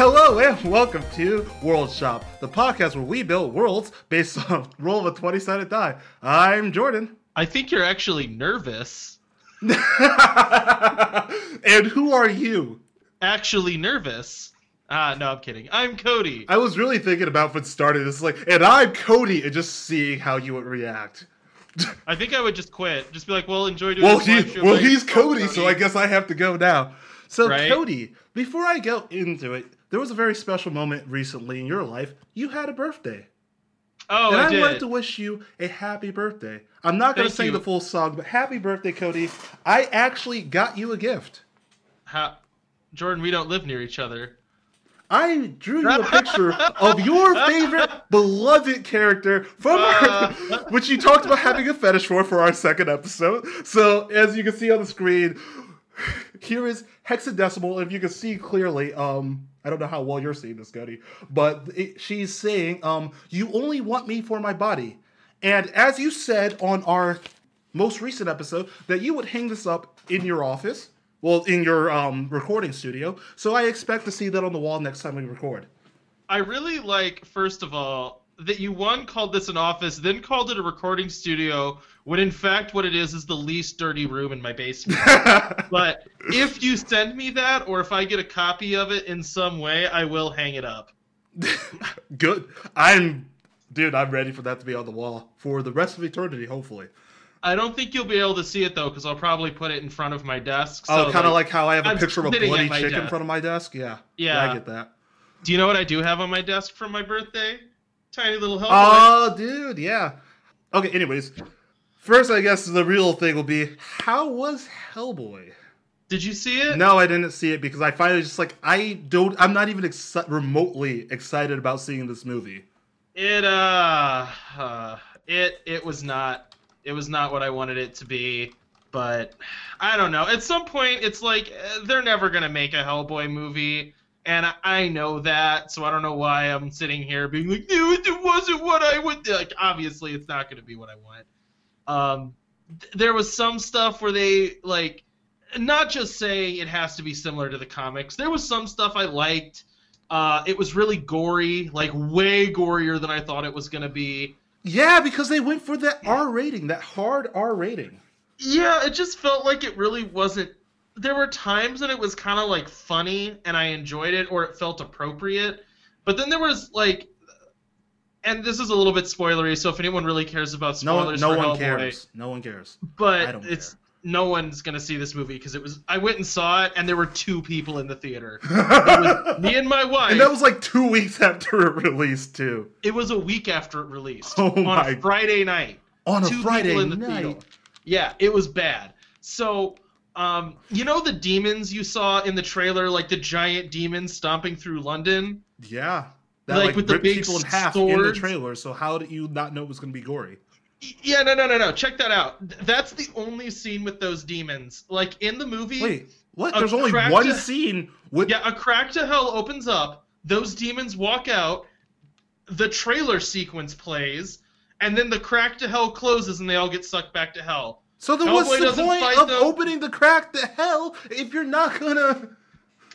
Hello and welcome to World Shop, the podcast where we build worlds based on roll of a 20-sided die. I'm Jordan. I think you're actually nervous. And who are you? Actually nervous. No, I'm kidding. I'm Cody. I was really thinking about when starting this, like, and I'm Cody, and just seeing how you would react. I think I would just quit. Just be like, well, enjoy doing this. Well, he's Cody, so I guess I have to go now. So, right? Cody, before I go into it, there was a very special moment recently in your life. You had a birthday. Oh, and I did. And I'd like to wish you a happy birthday. I'm not going to sing the full song, but happy birthday, Cody. I actually got you a gift. Jordan, we don't live near each other. I drew you a picture of your favorite beloved character from which you talked about having a fetish for our second episode. So, as you can see on the screen, here is Hexadecimal. If you can see clearly, I don't know how well you're seeing this, Cody, but she's saying, you only want me for my body. And as you said on our most recent episode, that you would hang this up in your office, well, in your recording studio. So I expect to see that on the wall next time we record. I really like, first of all, that you, one, called this an office, then called it a recording studio, when in fact what it is the least dirty room in my basement. But if you send me that, or if I get a copy of it in some way, I will hang it up. Good. I'm ready for that to be on the wall for the rest of eternity, hopefully. I don't think you'll be able to see it, though, because I'll probably put it in front of my desk. So, kind of like how I have a picture of a bloody chick in front of my desk? Yeah, I get that. Do you know what I do have on my desk from my birthday? Tiny little Hellboy. Oh, dude, yeah. Okay, anyways. First, I guess the real thing will be, how was Hellboy? Did you see it? No, I didn't see it because I finally just like, I'm not even remotely excited about seeing this movie. It was not what I wanted it to be, but I don't know. At some point, it's like, they're never going to make a Hellboy movie. And I know that, so I don't know why I'm sitting here being like, no, it wasn't what I would do. Like, obviously, it's not going to be what I want. There was some stuff where they, like, not just saying it has to be similar to the comics. There was some stuff I liked. It was really gory, like way gorier than I thought it was going to be. Yeah, because they went for that R rating, that hard R rating. Yeah, it just felt like it really wasn't. There were times when it was kind of, like, funny, and I enjoyed it, or it felt appropriate. But then there was, like, and this is a little bit spoilery, so if anyone really cares about spoilers for Hellboy. No one cares. But no one's going to see this movie, because I went and saw it, and there were two people in the theater. It was me and my wife. And that was, like, 2 weeks after it released, too. It was a week after it released. Oh, on a Friday night. On a Friday night. Two people in the theater. Yeah, it was bad. So, you know the demons you saw in the trailer, like the giant demons stomping through London? Yeah. That, like with the big people in half in the trailer, so how did you not know it was going to be gory? Yeah, no. Check that out. That's the only scene with those demons. Like, in the movie... Wait, what? There's only one scene with... Yeah, a crack to hell opens up, those demons walk out, the trailer sequence plays, and then the crack to hell closes and they all get sucked back to hell. So there was the point of opening the crack to hell if you're not gonna...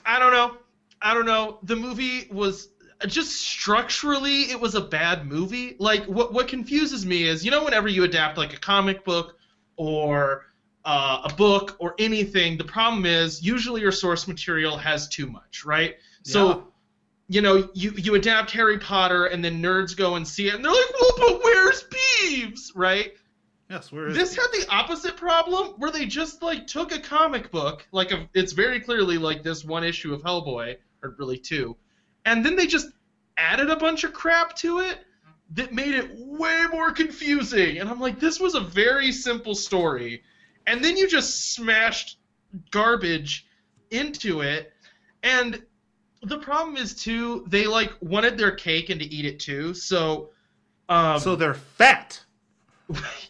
I don't know. The movie was just structurally, it was a bad movie. Like, what confuses me is, you know, whenever you adapt like a comic book or a book or anything, the problem is usually your source material has too much, right? Yeah. So, you know, you adapt Harry Potter and then nerds go and see it and they're like, well, but where's Peeves, right? Yes, this had the opposite problem where they just like took a comic book, like it's very clearly like this one issue of Hellboy, or really two, and then they just added a bunch of crap to it that made it way more confusing. And I'm like, this was a very simple story, and then you just smashed garbage into it. And the problem is too, they like wanted their cake and to eat it too, so they're fat.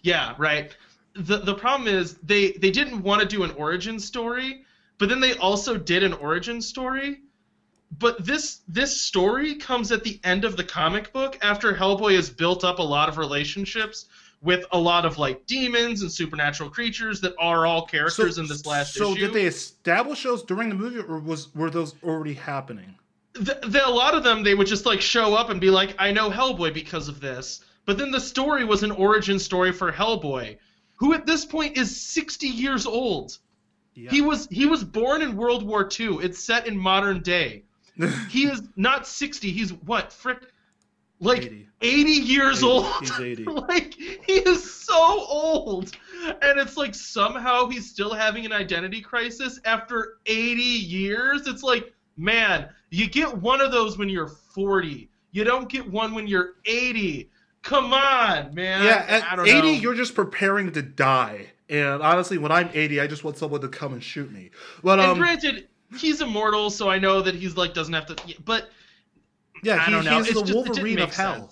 Yeah, right. The problem is they didn't want to do an origin story, but then they also did an origin story. But this story comes at the end of the comic book after Hellboy has built up a lot of relationships with a lot of like demons and supernatural creatures that are all characters in this last issue. So did they establish those during the movie, or were those already happening? a lot of them, they would just like show up and be like, I know Hellboy because of this. But then the story was an origin story for Hellboy, who at this point is 60 years old. Yeah. He was born in World War II. It's set in modern day. He is not 60. He's what, frick? Like 80 years 80. Old. He's 80. Like, he is so old. And it's like somehow he's still having an identity crisis after 80 years. It's like, man, you get one of those when you're 40. You don't get one when you're 80. Come on, man. Yeah, at 80, know. You're just preparing to die. And honestly, when I'm 80, I just want someone to come and shoot me. But, and granted, he's immortal, so I know that he's like doesn't have to. But yeah, I don't know. He's the Wolverine of hell.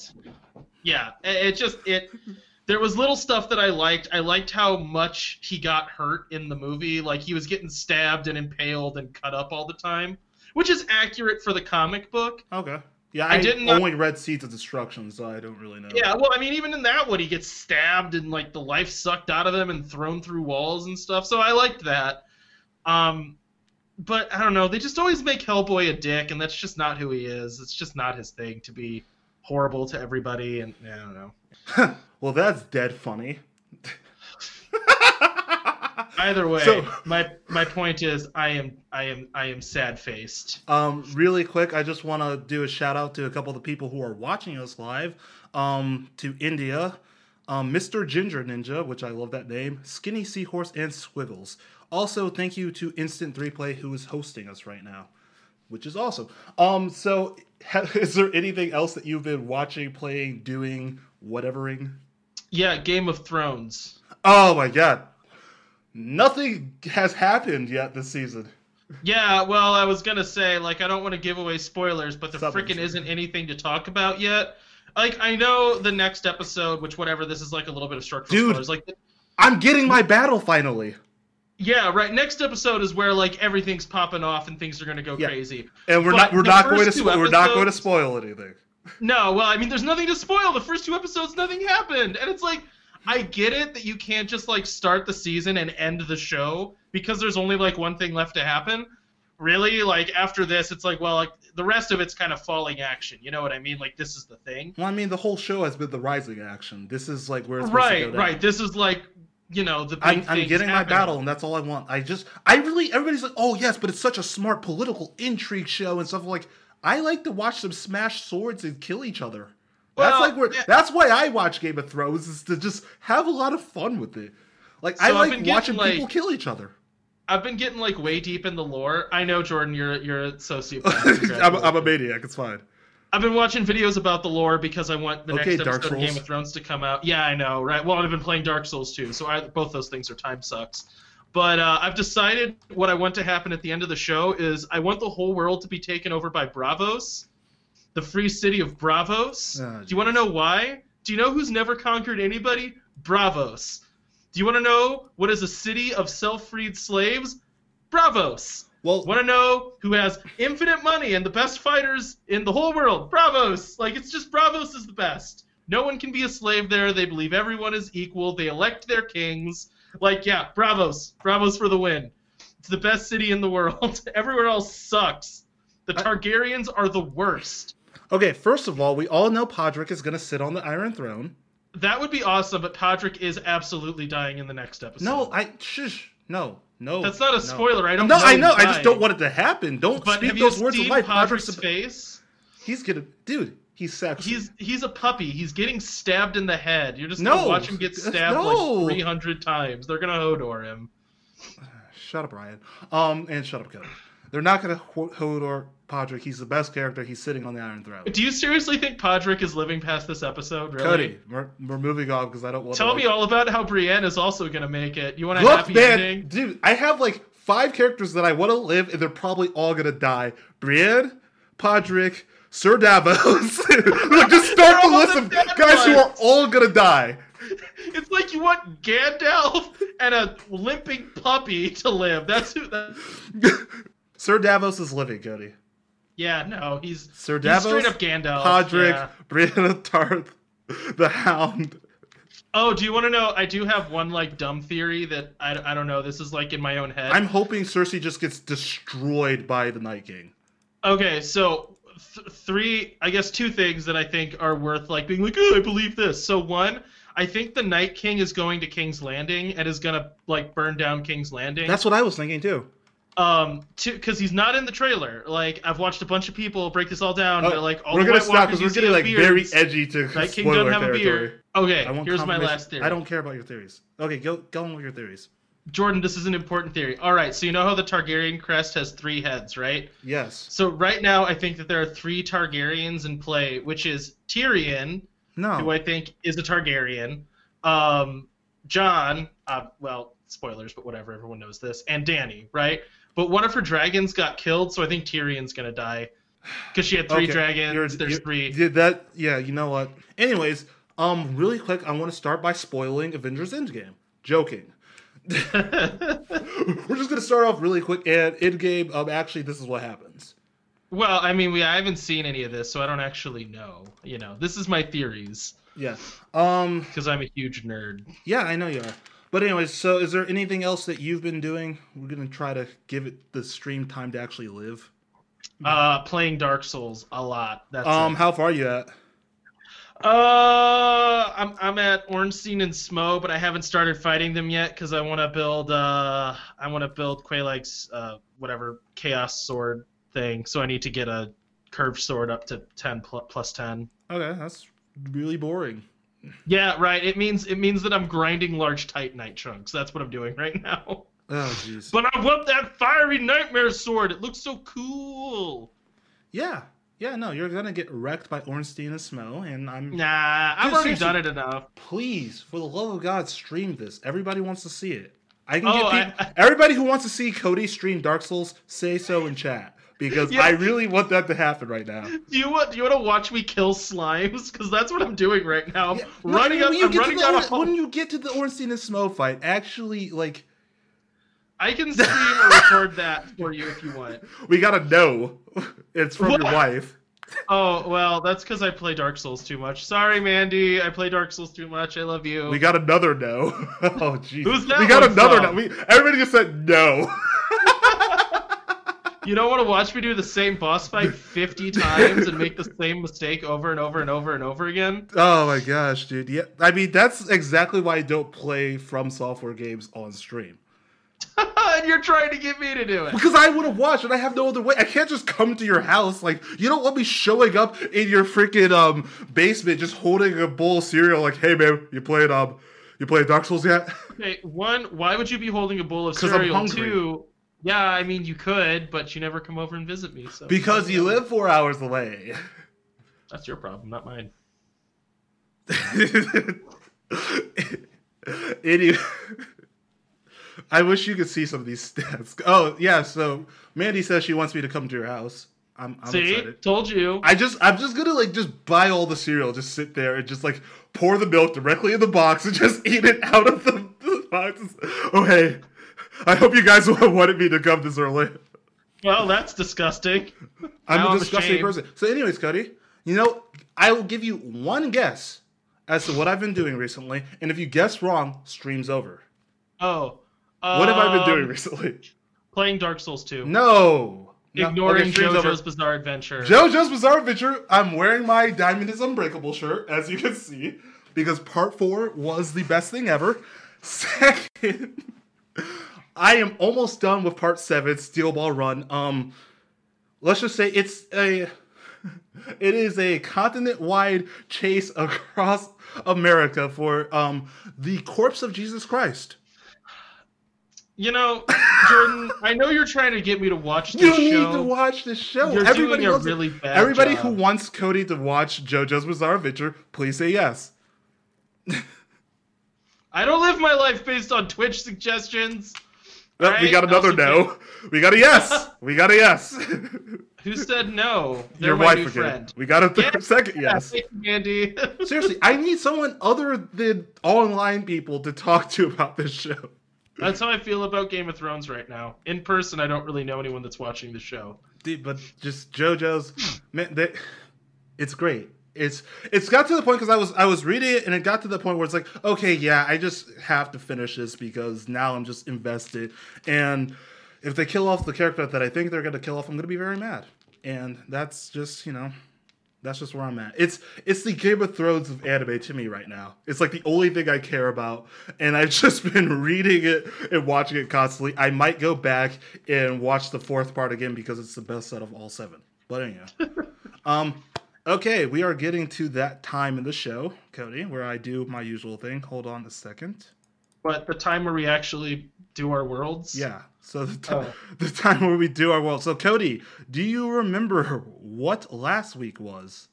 Yeah, there was little stuff that I liked. I liked how much he got hurt in the movie. Like, he was getting stabbed and impaled and cut up all the time, which is accurate for the comic book. Okay. Yeah, I didn't only read Seeds of Destruction, so I don't really know. Yeah, well, I mean, even in that one, he gets stabbed and, like, the life sucked out of him and thrown through walls and stuff, so I liked that. But, I don't know, they just always make Hellboy a dick, and that's just not who he is. It's just not his thing to be horrible to everybody, and I don't know. Well, that's dead funny. Either way, so, my point is I am sad faced. Really quick, I just want to do a shout out to a couple of the people who are watching us live. To India, Mr. Ginger Ninja, which I love that name, Skinny Seahorse, and Squiggles. Also, thank you to Instant 3Play, who is hosting us right now, which is awesome. So is there anything else that you've been watching, playing, doing, whatevering? Yeah, Game of Thrones. Oh my god. Nothing has happened yet this season. Yeah, well, I was going to say, like, I don't want to give away spoilers, but there frickin' isn't anything to talk about yet. Like, I know the next episode, which whatever, this is like a little bit of structural spoilers. Like, I'm getting my battle finally. Yeah, right. Next episode is where, like, everything's popping off and things are going to go crazy. And we're not going to spoil anything. No, well, I mean, there's nothing to spoil. The first two episodes, nothing happened. And it's like, I get it that you can't just, like, start the season and end the show because there's only, like, one thing left to happen. Really? Like, after this, it's like, well, like, the rest of it's kind of falling action. You know what I mean? Like, this is the thing. Well, I mean, the whole show has been the rising action. This is, like, where it's supposed to go down. Right. This is, like, you know, the big things I'm getting my battle, and that's all I want. Everybody's like, oh, yes, but it's such a smart political intrigue show and stuff. Like, I like to watch them smash swords and kill each other. That's why I watch Game of Thrones, is to just have a lot of fun with it. Like, so I like watching people kill each other. I've been getting, like, way deep in the lore. I know, Jordan, you're a sociopath. I'm a maniac. It's fine. I've been watching videos about the lore because I want the next episode of Game of Thrones to come out. Yeah, I know, right? Well, I've been playing Dark Souls too, so both those things are time sucks. But I've decided what I want to happen at the end of the show is I want the whole world to be taken over by Bravos. The free city of Bravos. Do you want to know why? Do you know who's never conquered anybody? Bravos. Do you want to know what is a city of self-freed slaves? Bravos. Well, want to know who has infinite money and the best fighters in the whole world? Bravos. Like, it's just Bravos is the best. No one can be a slave there. They believe everyone is equal. They elect their kings. Like, yeah, Bravos. Bravos for the win. It's the best city in the world. Everywhere else sucks. The Targaryens are the worst. Okay, first of all, we all know Podrick is going to sit on the Iron Throne. That would be awesome, but Podrick is absolutely dying in the next episode. No. That's not a spoiler. I know. I just don't want it to happen. Don't speak those words of life. Podrick's face. He's gonna, dude. He's sexy. He's a puppy. He's getting stabbed in the head. You're just gonna watch him get stabbed like 300 times. They're gonna Hodor him. Shut up, Ryan. And shut up, Kevin. They're not going to Hodor Podrick. He's the best character. He's sitting on the Iron Throne. Do you seriously think Podrick is living past this episode? Really? Cody, we're moving on because I don't want to... Tell me all about how Brienne is also going to make it. You want a happy ending? Dude, I have like 5 characters that I want to live, and they're probably all going to die. Brienne, Podrick, Ser Davos. Just start the list of guys who are all going to die. It's like you want Gandalf and a limping puppy to live. That's who... Ser Davos is living, Cody. Yeah, no, he's straight up Gandalf. Podrick, yeah. Brienne of Tarth, the Hound. Oh, do you want to know? I do have one like dumb theory that I don't know. This is like in my own head. I'm hoping Cersei just gets destroyed by the Night King. Okay, so three, I guess two things that I think are worth like being like, oh, I believe this. So one, I think the Night King is going to King's Landing and is gonna like burn down King's Landing. That's what I was thinking too. Because he's not in the trailer. Like, I've watched a bunch of people break this all down. They're like, all we're gonna stop because we're getting like very edgy to Night King don't have a beard. Okay, here's my last theory. I don't care about your theories. Okay, go on with your theories. Jordan, this is an important theory. All right, so you know how the Targaryen crest has three heads, right? Yes. So right now, I think that there are three Targaryens in play, which is Tyrion, who I think is a Targaryen, Jon, well, spoilers, but whatever, everyone knows this, and Dany, right? But one of her dragons got killed, so I think Tyrion's going to die because she had three dragons. There's three. Yeah, you know what? Anyways, really quick, I want to start by spoiling Avengers Endgame. Joking. We're just gonna start off really quick and Endgame. Actually, this is what happens. Well, I mean, I haven't seen any of this, so I don't actually know. You know, this is my theories. Yeah. Because I'm a huge nerd. Yeah, I know you are. But anyways, so is there anything else that you've been doing? We're gonna try to give it the stream time to actually live. Playing Dark Souls a lot. That's how far are you at? I'm at Ornstein and Smough, but I haven't started fighting them yet because I want to build Quaelik's whatever chaos sword thing. So I need to get a curved sword up to 10 plus 10. Okay, that's really boring. Yeah, right. It means that I'm grinding large titanite chunks. That's what I'm doing right now. Oh jeez. But I want that fiery nightmare sword. It looks so cool. Yeah. Yeah, no, you're going to get wrecked by Ornstein and Smough, and I'm... Nah, I've already done it enough. Please, for the love of God, stream this. Everybody wants to see it. Everybody who wants to see Cody stream Dark Souls, say so in chat, because I really want that to happen right now. Do you want to watch me kill slimes? Because that's what I'm doing right now. I'm running down a hole. When you get to the Ornstein and Smough fight, actually, like... I can stream or record that for you if you want. We gotta know. It's from your wife. Oh, well, that's because I play Dark Souls too much. Sorry, Mandy. I play Dark Souls too much. I love you. We got another no. Oh, jeez. Who's that? We got another no. Everybody just said no. You don't want to watch me do the same boss fight 50 times and make the same mistake over and over and over and over again? Oh, my gosh, dude. Yeah, I mean, that's exactly why I don't play From Software games on stream. And you're trying to get me to do it. Because I want to watch and I have no other way. I can't just come to your house. Like, you don't want me showing up in your freaking basement just holding a bowl of cereal like, hey, babe, you played Dark Souls yet? Okay, one, why would you be holding a bowl of cereal? I'm hungry. Two, yeah, I mean, you could, but you never come over and visit me. So because you live 4 hours away. That's your problem, not mine. Idiot. I wish you could see some of these stats. Oh, yeah, so Mandy says she wants me to come to your house. I'm excited. See? Told you. I'm just going to, like, just buy all the cereal, just sit there and just, like, pour the milk directly in the box and just eat it out of the box. Oh, hey, I hope you guys wanted me to come this early. Well, that's disgusting. I'm a disgusting person. So anyways, Cody, you know, I will give you one guess as to what I've been doing recently, and if you guess wrong, stream's over. Oh, what have I been doing recently? Playing Dark Souls 2. No. Ignoring JoJo's Bizarre Adventure. JoJo's Bizarre Adventure. I'm wearing my Diamond is Unbreakable shirt, as you can see, because Part 4 was the best thing ever. Second, I am almost done with Part 7, Steel Ball Run. Let's just say it is a continent-wide chase across America for the corpse of Jesus Christ. You know, Jordan, I know you're trying to get me to watch this show. You need to watch this show. You're everybody doing a really bad Everybody job. Who wants Cody to watch JoJo's Bizarre Adventure, please say yes. I don't live my life based on Twitch suggestions. Well, right? We got another no. We got a yes. We got a yes. Who said no? They're your wife again. Friend. We got a second yes. Andy. Seriously, I need someone other than online people to talk to about this show. That's how I feel about Game of Thrones right now. In person, I don't really know anyone that's watching the show. Dude, but just JoJo's, man, it's great. It's got to the point because I was reading it and it got to the point where it's like, okay, yeah, I just have to finish this because now I'm just invested. And if they kill off the character that I think they're going to kill off, I'm going to be very mad. And that's just, you know, that's just where I'm at. It's the Game of Thrones of anime to me right now. It's like the only thing I care about, and I've just been reading it and watching it constantly. I might go back and watch the fourth part again because it's the best out of all seven. But anyhow, okay, we are getting to that time in the show, Cody, where I do my usual thing. Hold on a second. But the time where we actually do our worlds? Yeah. So the time where we do our world. So, Cody, do you remember what last week was?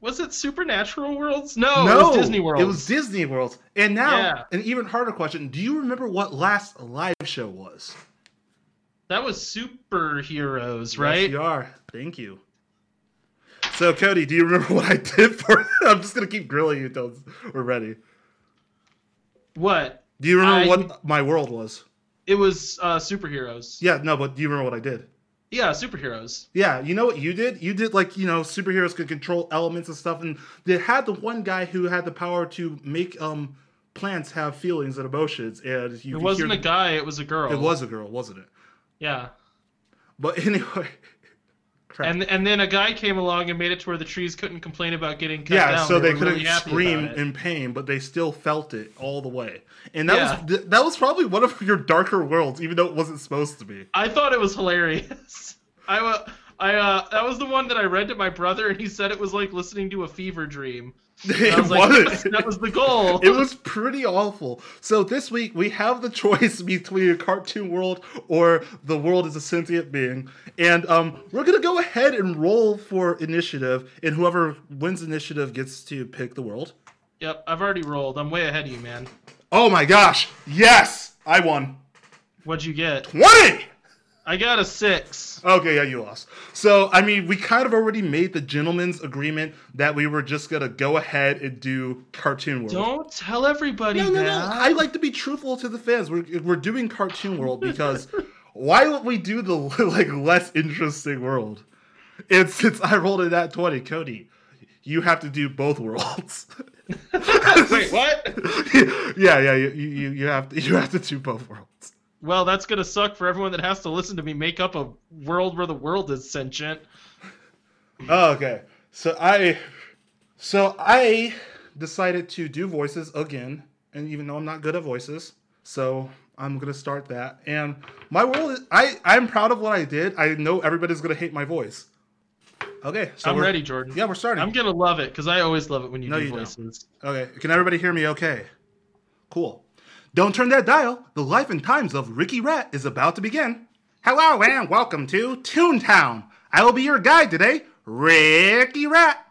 Was it Supernatural Worlds? No, it was Disney Worlds. It was Disney Worlds. And now, an even harder question, do you remember what last live show was? That was Superheroes, right? Yes, you are. Thank you. So, Cody, do you remember what I did for I'm just going to keep grilling you until we're ready. What? Do you remember what my world was? It was Superheroes. Yeah, no, but do you remember what I did? Yeah, Superheroes. Yeah, you know what you did? You did, like, you know, superheroes could control elements and stuff, and they had the one guy who had the power to make plants have feelings and emotions, and you. It wasn't a guy, it was a girl. It was a girl, wasn't it? Yeah. But anyway. Crap. And then a guy came along and made it to where the trees couldn't complain about getting cut down. Yeah, so they couldn't really scream in pain, but they still felt it all the way. And that was probably one of your darker worlds, even though it wasn't supposed to be. I thought it was hilarious. I that was the one that I read to my brother, and he said it was like listening to a fever dream. It was. Like, that was the goal. It was pretty awful. So this week we have the choice between a cartoon world or the world as a sentient being, and we're gonna go ahead and roll for initiative, and whoever wins initiative gets to pick the world. Yep, I've already rolled. I'm way ahead of you, man. Oh my gosh! Yes, I won. What'd you get? 20. I got a 6. Okay, yeah, you lost. So, I mean, we kind of already made the gentleman's agreement that we were just going to go ahead and do Cartoon World. Don't tell everybody that. No. I like to be truthful to the fans. We're doing Cartoon World because why would we do the, like, less interesting world? And since I rolled in that 20, Cody, you have to do both worlds. Wait, what? Yeah, you have to do both worlds. Well, that's going to suck for everyone that has to listen to me make up a world where the world is sentient. Oh, okay. So I decided to do voices again, and even though I'm not good at voices, so I'm going to start that. And my world is, I'm proud of what I did. I know everybody's going to hate my voice. Okay. So I'm ready, Jordan. Yeah, we're starting. I'm going to love it because I always love it when you do voices. Don't. Okay. Can everybody hear me okay? Cool. Don't turn that dial. The life and times of Ricky Rat is about to begin. Hello and welcome to Toontown. I will be your guide today, Ricky Rat.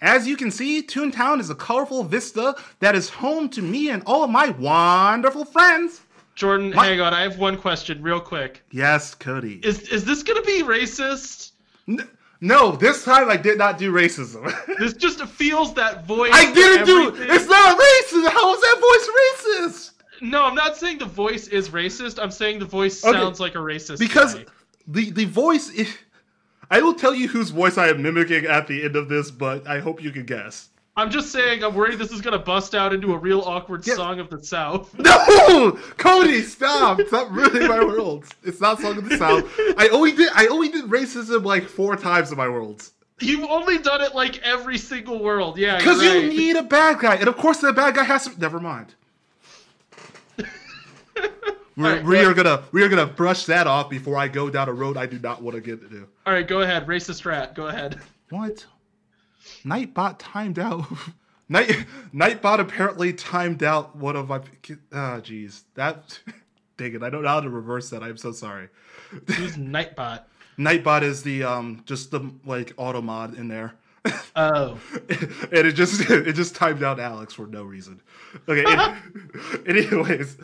As you can see, Toontown is a colorful vista that is home to me and all of my wonderful friends. Jordan, hang on. I have one question real quick. Yes, Cody. Is this going to be racist? No, this time I did not do racism. This just feels that voice. I didn't do it. It's not racist. How is that voice racist? No, I'm not saying the voice is racist. I'm saying the voice sounds like a racist. Because the voice is... I will tell you whose voice I am mimicking at the end of this, but I hope you can guess. I'm just saying I'm worried this is going to bust out into a real awkward song of the South. No! Cody, stop! Stop ruining my worlds. It's not song of the South. I only did racism like 4 times in my worlds. You've only done it like every single world. Yeah, because you need a bad guy. And of course the bad guy has to... Never mind. We are gonna brush that off before I go down a road I do not want to get into. All right, go ahead, racist rat. Go ahead. What? Nightbot timed out. Nightbot apparently timed out one of my. Ah, jeez, that. Dang it! I don't know how to reverse that. I'm so sorry. Who's Nightbot? Nightbot is the just the like auto mod in there. Oh. And it just timed out Alex for no reason. Okay. Anyways.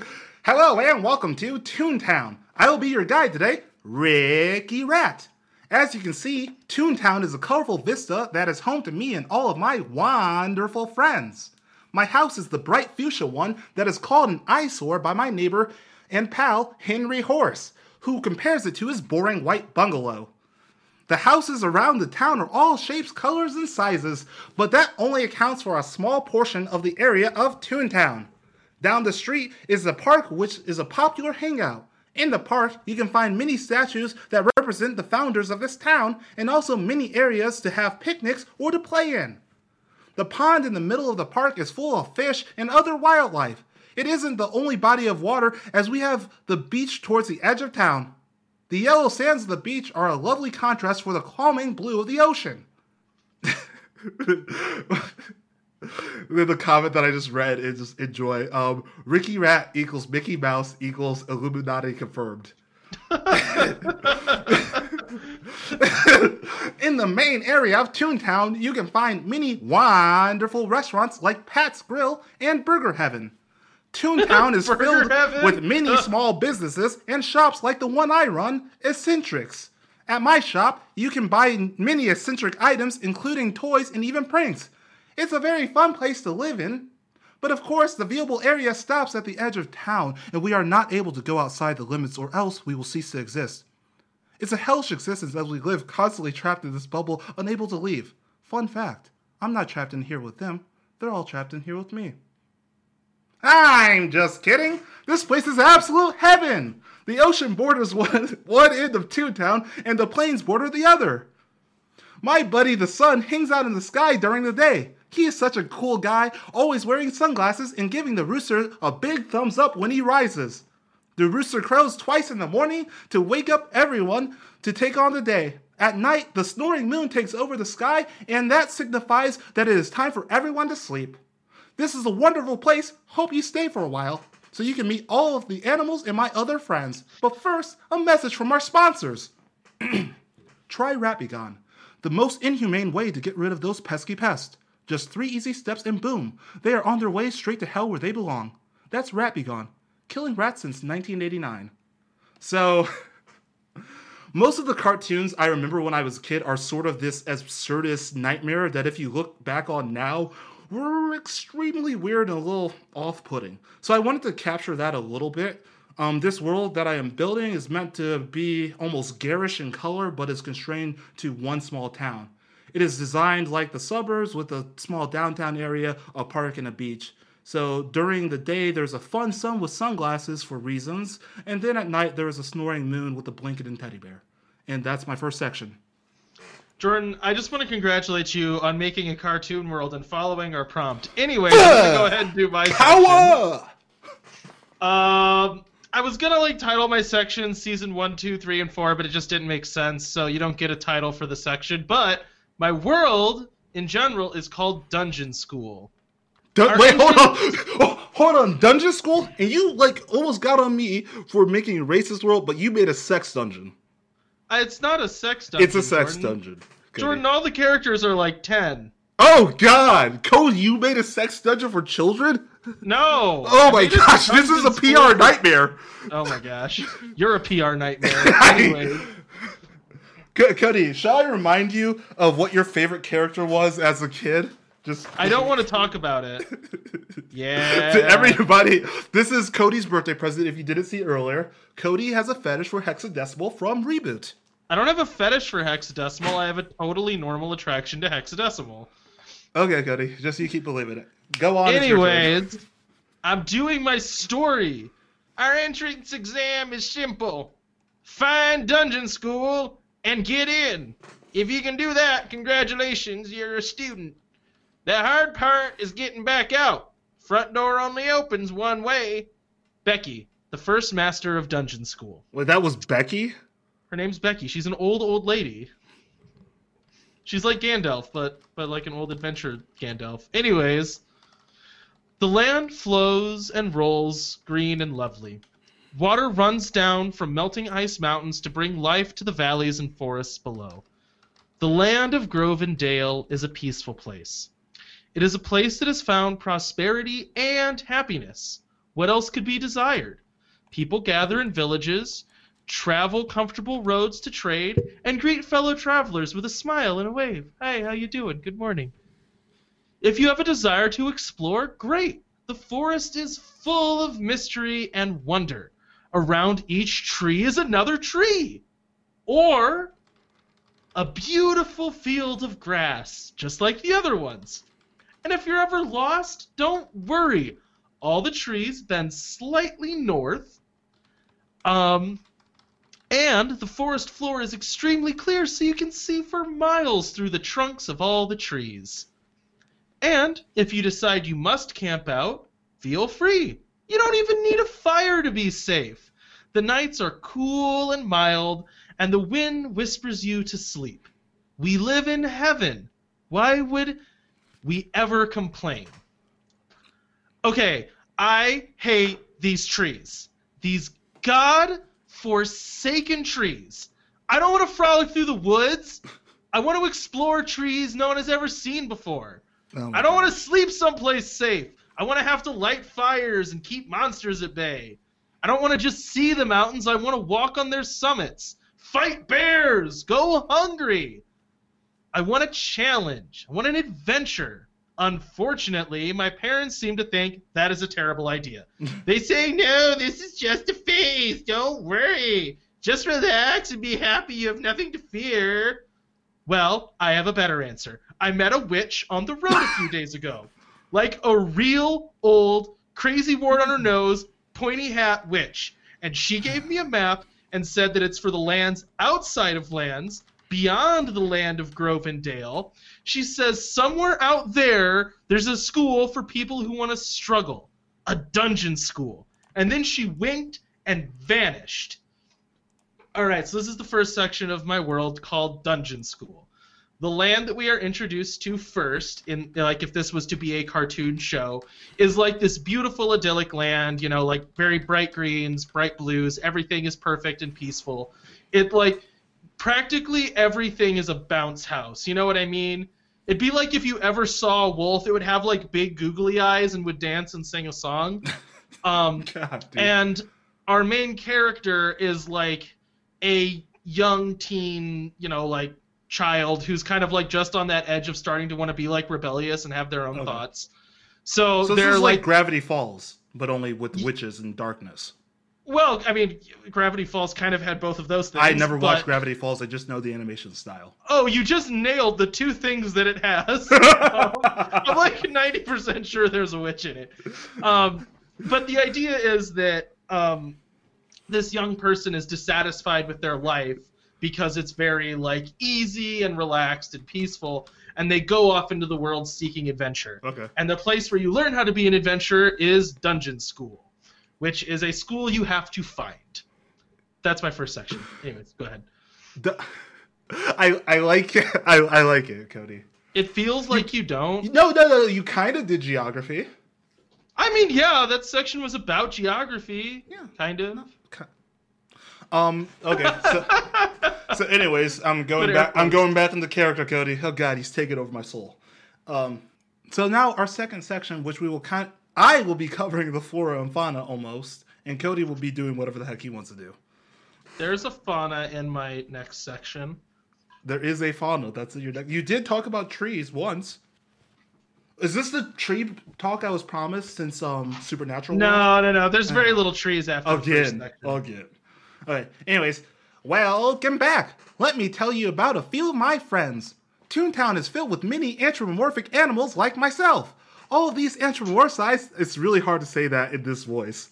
Hello and welcome to Toontown. I will be your guide today, Ricky Rat. As you can see, Toontown is a colorful vista that is home to me and all of my wonderful friends. My house is the bright fuchsia one that is called an eyesore by my neighbor and pal, Henry Horse, who compares it to his boring white bungalow. The houses around the town are all shapes, colors, and sizes, but that only accounts for a small portion of the area of Toontown. Down the street is the park, which is a popular hangout. In the park, you can find many statues that represent the founders of this town, and also many areas to have picnics or to play in. The pond in the middle of the park is full of fish and other wildlife. It isn't the only body of water, as we have the beach towards the edge of town. The yellow sands of the beach are a lovely contrast for the calming blue of the ocean. The comment that I just read is enjoy. Ricky Rat equals Mickey Mouse equals Illuminati confirmed. In the main area of Toontown, you can find many wonderful restaurants like Pat's Grill and Burger Heaven. Toontown is filled with many small businesses and shops like the one I run, Eccentrics. At my shop, you can buy many eccentric items, including toys and even pranks. It's a very fun place to live in. But of course, the viewable area stops at the edge of town, and we are not able to go outside the limits or else we will cease to exist. It's a hellish existence as we live constantly trapped in this bubble, unable to leave. Fun fact, I'm not trapped in here with them. They're all trapped in here with me. I'm just kidding. This place is absolute heaven. The ocean borders one end of Toontown, and the plains border the other. My buddy the sun hangs out in the sky during the day. He is such a cool guy, always wearing sunglasses and giving the rooster a big thumbs up when he rises. The rooster crows twice in the morning to wake up everyone to take on the day. At night, the snoring moon takes over the sky, and that signifies that it is time for everyone to sleep. This is a wonderful place. Hope you stay for a while so you can meet all of the animals and my other friends. But first, a message from our sponsors. Try Rat-Be-Gone, the most inhumane way to get rid of those pesky pests. Just 3 easy steps and boom, they are on their way straight to hell where they belong. That's Rat-Be-Gone, killing rats since 1989. So, most of the cartoons I remember when I was a kid are sort of this absurdist nightmare that if you look back on now, were extremely weird and a little off-putting. So I wanted to capture that a little bit. This world that I am building is meant to be almost garish in color, but is constrained to one small town. It is designed like the suburbs with a small downtown area, a park, and a beach. So during the day, there's a fun sun with sunglasses for reasons, and then at night, there is a snoring moon with a blanket and teddy bear. And that's my first section. Jordan, I just want to congratulate you on making a cartoon world and following our prompt. Anyway, I'm going to go ahead and do my section. I was going to title my section Season 1, 2, 3, and 4, but it just didn't make sense, so you don't get a title for the section. But my world, in general, is called Dungeon School. Hold on. Dungeon School? And you, almost got on me for making a racist world, but you made a sex dungeon. It's not a sex dungeon. It's a sex dungeon. Jordan, all the characters are 10. Oh, God. Cole, you made a sex dungeon for children? No. Oh, my gosh. This is a PR nightmare. Oh, my gosh. You're a PR nightmare. Anyway. Cody, shall I remind you of what your favorite character was as a kid? I don't want to talk about it. Yeah. To everybody, this is Cody's birthday present if you didn't see earlier. Cody has a fetish for Hexadecimal from Reboot. I don't have a fetish for Hexadecimal. I have a totally normal attraction to Hexadecimal. Okay, Cody. Just you keep believing it. Go on. Anyways, I'm doing my story. Our entrance exam is simple. Find Dungeon School and get in. If you can do that, congratulations, you're a student. The hard part is getting back out. Front door only opens one way. Becky, the first master of Dungeon School. Wait, that was Becky? Her name's Becky. She's an old lady. She's like Gandalf, but like an old adventure Gandalf. Anyways, the land flows and rolls green and lovely. Water runs down from melting ice mountains to bring life to the valleys and forests below. The land of Grove and Dale is a peaceful place. It is a place that has found prosperity and happiness. What else could be desired? People gather in villages, travel comfortable roads to trade, and greet fellow travelers with a smile and a wave. Hey, how you doing? Good morning. If you have a desire to explore, great. The forest is full of mystery and wonder. Around each tree is another tree. Or a beautiful field of grass, just like the other ones. And if you're ever lost, don't worry. All the trees bend slightly north, And the forest floor is extremely clear, so you can see for miles through the trunks of all the trees. And if you decide you must camp out, feel free. You don't even need a fire to be safe. The nights are cool and mild, and the wind whispers you to sleep. We live in heaven. Why would we ever complain? Okay, I hate these trees. These God-forsaken trees. I don't want to frolic through the woods. I want to explore trees no one has ever seen before. I don't want to sleep someplace safe. I want to have to light fires and keep monsters at bay. I don't want to just see the mountains. I want to walk on their summits, fight bears, go hungry. I want a challenge. I want an adventure. Unfortunately, my parents seem to think that is a terrible idea. They say, no, this is just a phase. Don't worry. Just relax and be happy. You have nothing to fear. Well, I have a better answer. I met a witch on the road a few days ago. Like a real old crazy wart on her nose, pointy hat witch. And she gave me a map and said that it's for the lands outside of lands, beyond the land of Grove and Dale. She says somewhere out there, there's a school for people who want to struggle. A dungeon school. And then she winked and vanished. Alright, so this is the first section of my world called Dungeon School. The land that we are introduced to first, in like if this was to be a cartoon show, is like this beautiful idyllic land, you know, like very bright greens, bright blues, everything is perfect and peaceful. It like practically everything is a bounce house, you know what I mean? It'd be like if you ever saw a wolf, it would have like big googly eyes and would dance and sing a song. God, dude. And our main character is like a young teen, you know, like child who's kind of like just on that edge of starting to want to be like rebellious and have their own thoughts. So they're like Gravity Falls, but only with witches and darkness. Well, I mean, Gravity Falls kind of had both of those things. I never watched Gravity Falls. I just know the animation style. Oh, you just nailed the two things that it has. I'm like 90% sure there's a witch in it. But the idea is that this young person is dissatisfied with their life because it's very like easy and relaxed and peaceful, and they go off into the world seeking adventure. Okay. And the place where you learn how to be an adventurer is Dungeon School, which is a school you have to find. That's my first section. Anyways, go ahead. I like it. I like it, Cody. It feels like you don't. No. You kind of did geography. I mean, yeah, that section was about geography. Yeah, kind of. Okay. So anyways, I'm going back into character, Cody. Oh God, he's taking over my soul. So now our second section, which we will I will be covering the flora and fauna almost, and Cody will be doing whatever the heck he wants to do. There's a fauna in my next section. There is a fauna. That's in your next. You did talk about trees once. Is this the tree talk I was promised since Supernatural? No. There's very little trees after the first section. All right. Anyways, welcome back. Let me tell you about a few of my friends. Toontown is filled with many anthropomorphic animals like myself. All of these anthropomorphized, it's really hard to say that in this voice,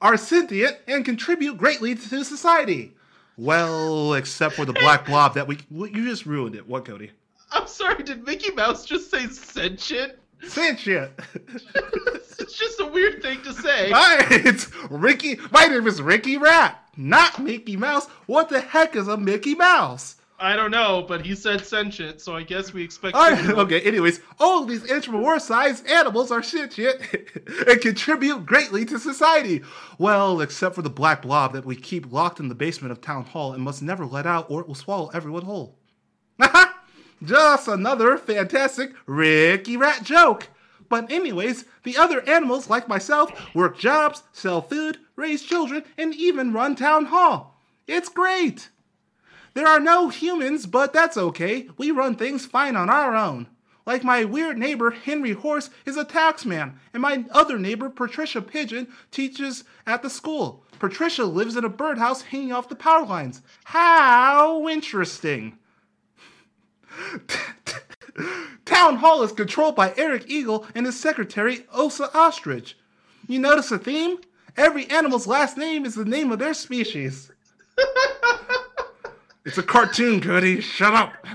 are sentient and contribute greatly to society. Well, except for the black blob that you just ruined it. What, Cody? I'm sorry, did Mickey Mouse just say sentient? Sentient. It's just a weird thing to say. It's Ricky. My name is Ricky Rat, not Mickey Mouse. What the heck is a Mickey Mouse? I don't know, but he said sentient, so I guess we expect... Okay, anyways, all these intra-war-sized animals are sentient and contribute greatly to society. Well, except for the black blob that we keep locked in the basement of Town Hall and must never let out or it will swallow everyone whole. Just another fantastic Ricky Rat joke. But anyways, the other animals, like myself, work jobs, sell food, raise children, and even run Town Hall. It's great! There are no humans, but that's okay. We run things fine on our own. Like my weird neighbor, Henry Horse, is a taxman, and my other neighbor, Patricia Pigeon, teaches at the school. Patricia lives in a birdhouse hanging off the power lines. How interesting. Town Hall is controlled by Eric Eagle and his secretary, Osa Ostrich. You notice a theme? Every animal's last name is the name of their species. It's a cartoon, Cody. Shut up.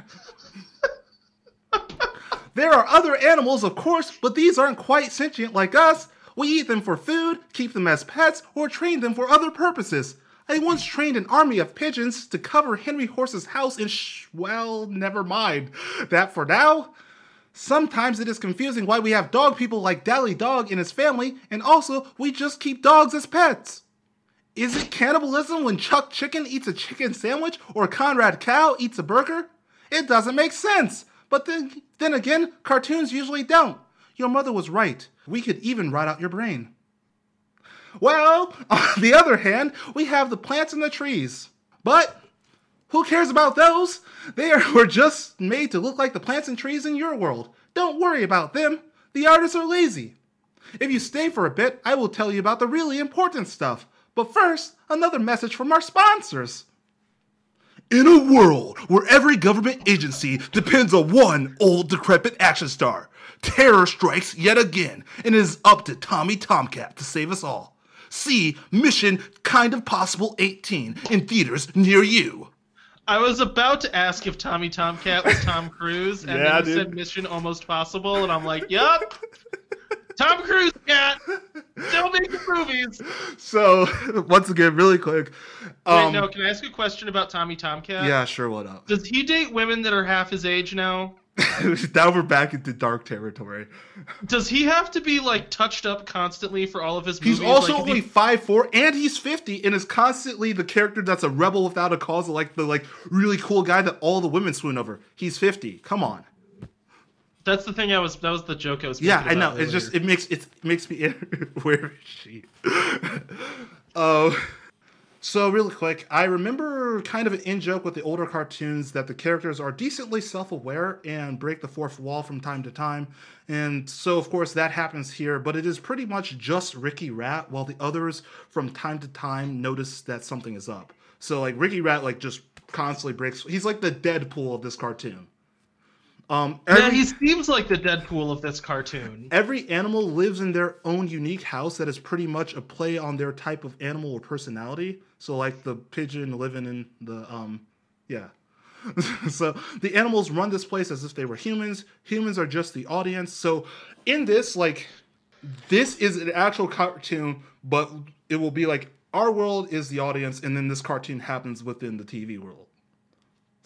There are other animals, of course, but these aren't quite sentient like us. We eat them for food, keep them as pets, or train them for other purposes. I once trained an army of pigeons to cover Henry Horse's house in well, never mind. That for now. Sometimes it is confusing why we have dog people like Dally Dog and his family, and also, we just keep dogs as pets. Is it cannibalism when Chuck Chicken eats a chicken sandwich or Conrad Cow eats a burger? It doesn't make sense. But then again, cartoons usually don't. Your mother was right. We could even rot out your brain. Well, on the other hand, we have the plants and the trees. But who cares about those? They were just made to look like the plants and trees in your world. Don't worry about them. The artists are lazy. If you stay for a bit, I will tell you about the really important stuff. But first, another message from our sponsors. In a world where every government agency depends on one old decrepit action star, terror strikes yet again, and it is up to Tommy Tomcat to save us all. See Mission Kind of Possible 18 in theaters near you. I was about to ask if Tommy Tomcat was Tom Cruise, and yeah, then you said Mission Almost Possible, and I'm like, yup. Tom Cruise cat, still making movies. So, once again, really quick. Wait, no, can I ask a question about Tommy Tomcat? Yeah, sure, what up? Does he date women that are half his age now? Now we're back into dark territory. Does he have to be, like, touched up constantly for all of his movies? He's also like, only 5'4", and he's 50, and is constantly the character that's a rebel without a cause, like the really cool guy that all the women swoon over. He's 50. Come on. That's the thing that was the joke I was making. Yeah, I know. Earlier. It's just, it makes me, where is she? So really quick, I remember kind of an in-joke with the older cartoons that the characters are decently self-aware and break the fourth wall from time to time. And so, of course, that happens here, but it is pretty much just Ricky Rat, while the others from time to time notice that something is up. So, like, Ricky Rat, like, just constantly breaks. He's like the Deadpool of this cartoon. He seems like the Deadpool of this cartoon. Every animal lives in their own unique house that is pretty much a play on their type of animal or personality. So, like the pigeon living in the, yeah. So, the animals run this place as if they were humans. Humans are just the audience. So, in this, like, this is an actual cartoon, but it will be like, our world is the audience, and then this cartoon happens within the TV world.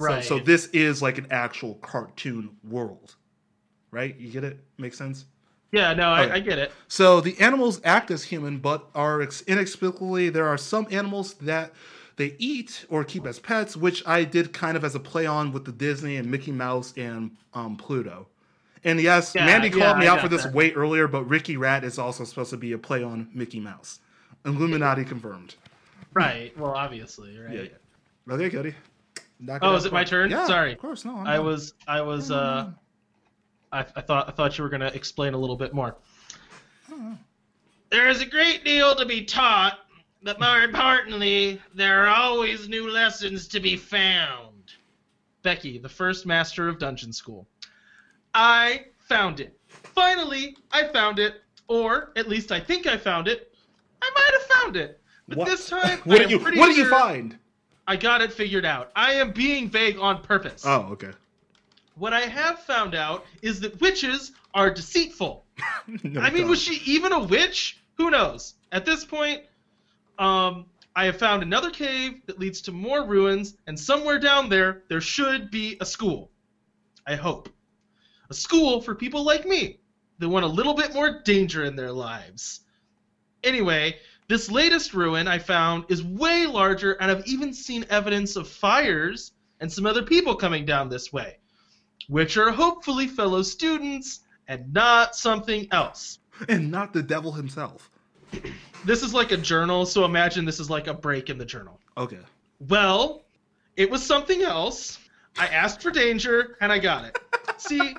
Right. So this is like an actual cartoon world, right? You get it? Makes sense? Yeah, no, okay. I get it. So the animals act as human, but are inexplicably, there are some animals that they eat or keep as pets, which I did kind of as a play on with the Disney and Mickey Mouse and Pluto. And yes, yeah, Mandy called me out for this way earlier, but Ricky Rat is also supposed to be a play on Mickey Mouse. Illuminati confirmed. Right. Well, obviously, right? Yeah, yeah. Okay, Cody. Oh, is it my turn? Yeah, sorry. Of course, no. I was. I thought you were gonna explain a little bit more. There is a great deal to be taught, but more importantly, there are always new lessons to be found. Becky, the first master of Dungeon School. I found it. Finally, I found it, or at least I think I found it. I might have found it, but what? This time what I am pretty sure. What do you find? I got it figured out. I am being vague on purpose. Oh, okay. What I have found out is that witches are deceitful. No, I mean, God. Was she even a witch? Who knows? At this point, I have found another cave that leads to more ruins, and somewhere down there, there should be a school. I hope. A school for people like me that want a little bit more danger in their lives. Anyway, this latest ruin I found is way larger, and I've even seen evidence of fires and some other people coming down this way, which are hopefully fellow students and not something else. And not the devil himself. This is like a journal, so imagine this is like a break in the journal. Okay. Well, it was something else. I asked for danger, and I got it. See,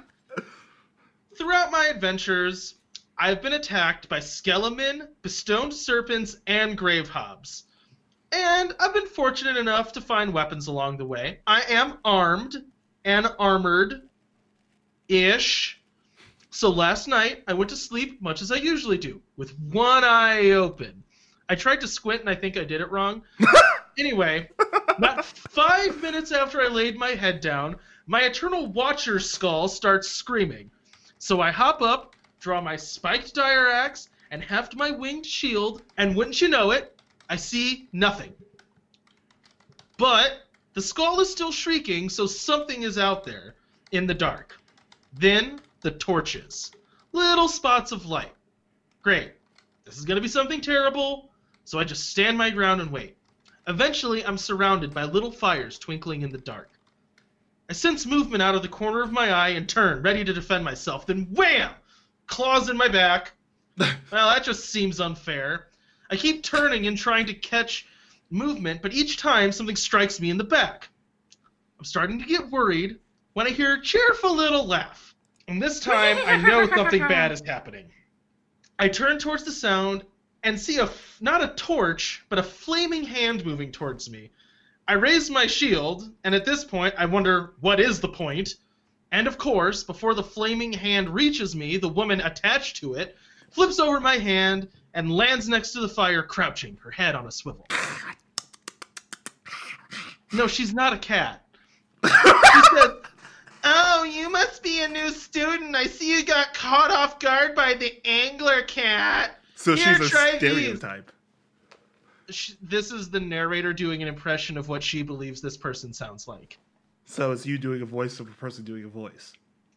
throughout my adventures, I have been attacked by Skelemen, Bestoned Serpents, and Grave Hobs. And I've been fortunate enough to find weapons along the way. I am armed and armored-ish. So last night, I went to sleep, much as I usually do, with one eye open. I tried to squint, and I think I did it wrong. Anyway, Not 5 minutes after I laid my head down, my eternal watcher skull starts screaming. So I hop up, draw my spiked dire axe, and heft my winged shield, and wouldn't you know it, I see nothing. But the skull is still shrieking, so something is out there in the dark. Then the torches. Little spots of light. Great. This is going to be something terrible, so I just stand my ground and wait. Eventually, I'm surrounded by little fires twinkling in the dark. I sense movement out of the corner of my eye and turn, ready to defend myself. Then, wham! Claws in my back. Well, that just seems unfair. I keep turning and trying to catch movement, but each time something strikes me in the back. I'm starting to get worried when I hear a cheerful little laugh. And this time, I know something bad is happening. I turn towards the sound and see not a torch, but a flaming hand moving towards me. I raise my shield, and at this point, I wonder, what is the point? And of course, before the flaming hand reaches me, the woman attached to it flips over my hand and lands next to the fire, crouching, her head on a swivel. No, she's not a cat. She said, "Oh, you must be a new student. I see you got caught off guard by the Angler Cat. So here, she's a stereotype." This is the narrator doing an impression of what she believes this person sounds like. So it's you doing a voice of a person doing a voice.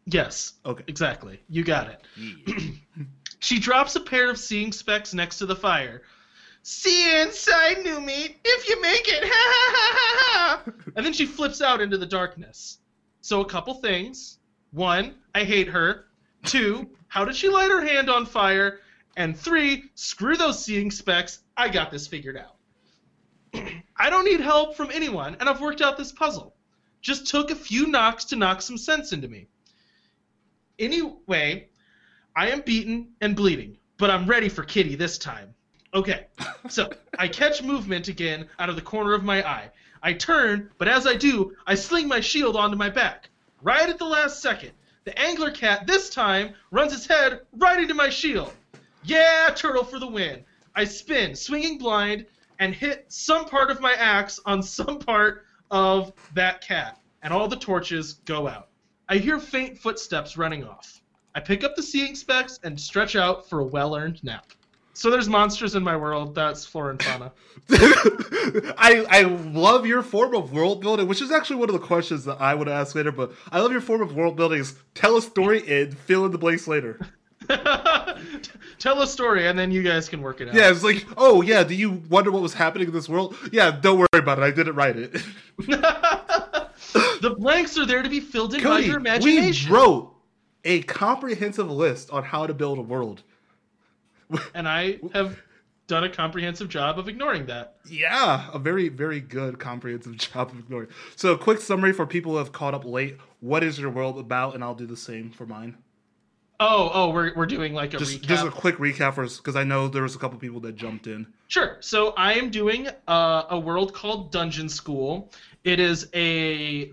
Yes. Okay. Exactly. You got it. Yeah. She drops a pair of seeing specs next to the fire. "See you inside, new meat, if you make it. Ha ha ha ha ha." And then she flips out into the darkness. So a couple things. 1, I hate her. 2, how did she light her hand on fire? And 3, screw those seeing specs. I got this figured out. I don't need help from anyone, and I've worked out this puzzle. Just took a few knocks to knock some sense into me. Anyway, I am beaten and bleeding, but I'm ready for Kitty this time. Okay, so I catch movement again out of the corner of my eye. I turn, but as I do, I sling my shield onto my back. Right at the last second, the Angler Cat this time runs its head right into my shield. Yeah, turtle for the win. I spin, swinging blind, and hit some part of my axe on some part of that cat, and all the torches go out. I hear faint footsteps running off. I pick up the seeing specs and stretch out for a well-earned nap. So there's monsters in my world. That's flora and fauna. I love your form of world building, which is actually one of the questions that I would ask later, but I love your form of world building is tell a story and fill in the blanks later. Tell a story and then you guys can work it out. Yeah, it's like, oh yeah, do you wonder what was happening in this world? Yeah, don't worry about it. I didn't write it. The blanks are there to be filled in, Cody, by your imagination. We wrote a comprehensive list on how to build a world. And I have done a comprehensive job of ignoring that. Yeah, a very, very good comprehensive job of ignoring. So a quick summary for people who have caught up late. What is your world about? And I'll do the same for mine. Oh, we're doing like a recap. Just a quick recap for us, because I know there was a couple people that jumped in. Sure. So I am doing a world called Dungeon School. It is if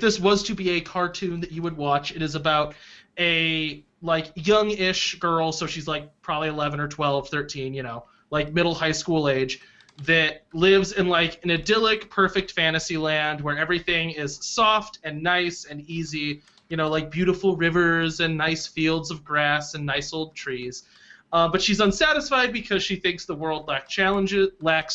this was to be a cartoon that you would watch, it is about a like young-ish girl, so she's like probably 11 or 12, 13, you know, like middle high school age, that lives in like an idyllic, perfect fantasy land where everything is soft and nice and easy, you know, like beautiful rivers and nice fields of grass and nice old trees. But she's unsatisfied because she thinks the world lacks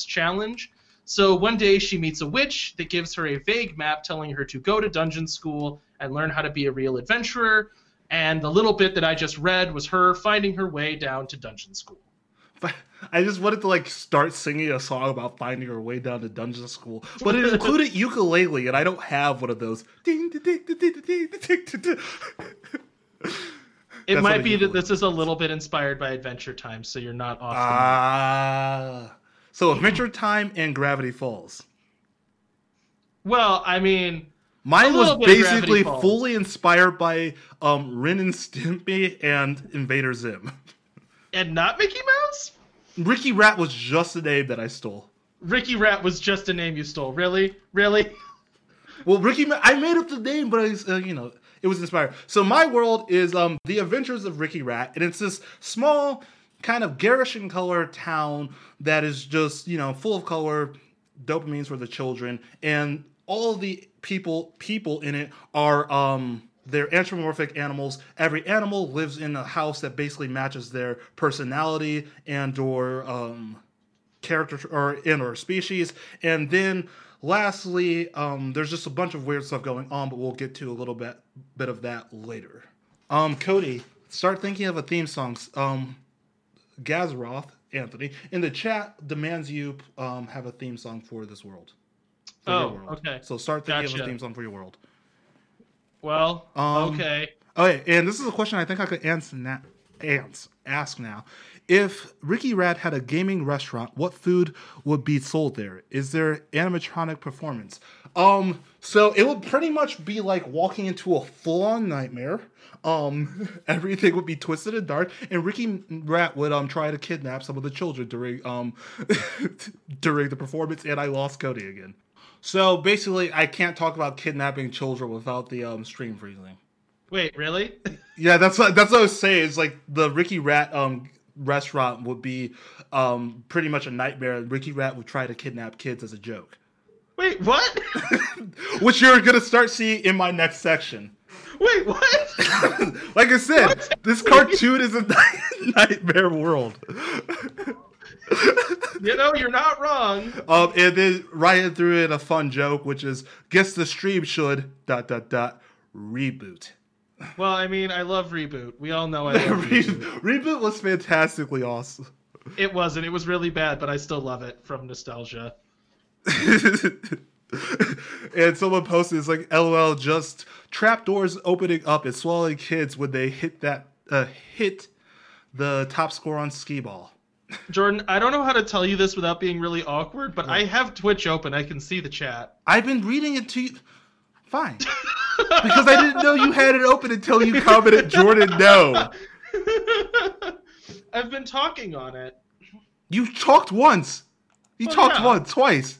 challenge. So one day she meets a witch that gives her a vague map telling her to go to Dungeon School and learn how to be a real adventurer. And the little bit that I just read was her finding her way down to Dungeon School. But I just wanted to like start singing a song about finding her way down to Dungeon School, but it included ukulele, and I don't have one of those. It might be that this is a little bit inspired by Adventure Time, so you're not off. So Adventure Time and Gravity Falls. Well, I mean, mine was basically fully inspired by Ren and Stimpy and Invader Zim. And not Mickey Mouse? Ricky Rat was just a name that I stole. Ricky Rat was just a name you stole. Really? Really? Well, I made up the name, but it was inspired. So my world is The Adventures of Ricky Rat, and it's this small, kind of garish in color town that is just, you know, full of color, dopamines for the children, and all the people in it are they're anthropomorphic animals. Every animal lives in a house that basically matches their personality and or character or species. And then lastly, there's just a bunch of weird stuff going on, but we'll get to a little bit of that later. Cody, start thinking of a theme song. Gazroth Anthony in the chat demands you have a theme song for this world. For your world. Okay. So start thinking of a theme song for your world. Well, okay. Okay, and this is a question I think I could ask now. If Ricky Rat had a gaming restaurant, what food would be sold there? Is there animatronic performance? So it would pretty much be like walking into a full-on nightmare. Everything would be twisted and dark, and Ricky Rat would try to kidnap some of the children during during the performance. And I lost Cody again. So basically, I can't talk about kidnapping children without the stream freezing. Wait, really? Yeah, that's what I was saying. It's like the Ricky Rat restaurant would be pretty much a nightmare, and Ricky Rat would try to kidnap kids as a joke. Wait, what? Which you're gonna start seeing in my next section. Wait, what? Like I said, what? This cartoon is a nightmare world. You know, you're not wrong. And then Ryan threw in a fun joke, which is, guess the stream should ... Reboot. Well, I mean, I love Reboot. We all know I love Reboot. Reboot was fantastically awesome. It wasn't. It was really bad, but I still love it from nostalgia. And someone posted, it's like, LOL, just trapdoors opening up and swallowing kids when they hit the top score on skee ball. Jordan, I don't know how to tell you this without being really awkward, but I have Twitch open. I can see the chat. I've been reading it to you. Fine. Because I didn't know you had it open until you commented, Jordan, no. I've been talking on it. You talked once. You talked once, twice,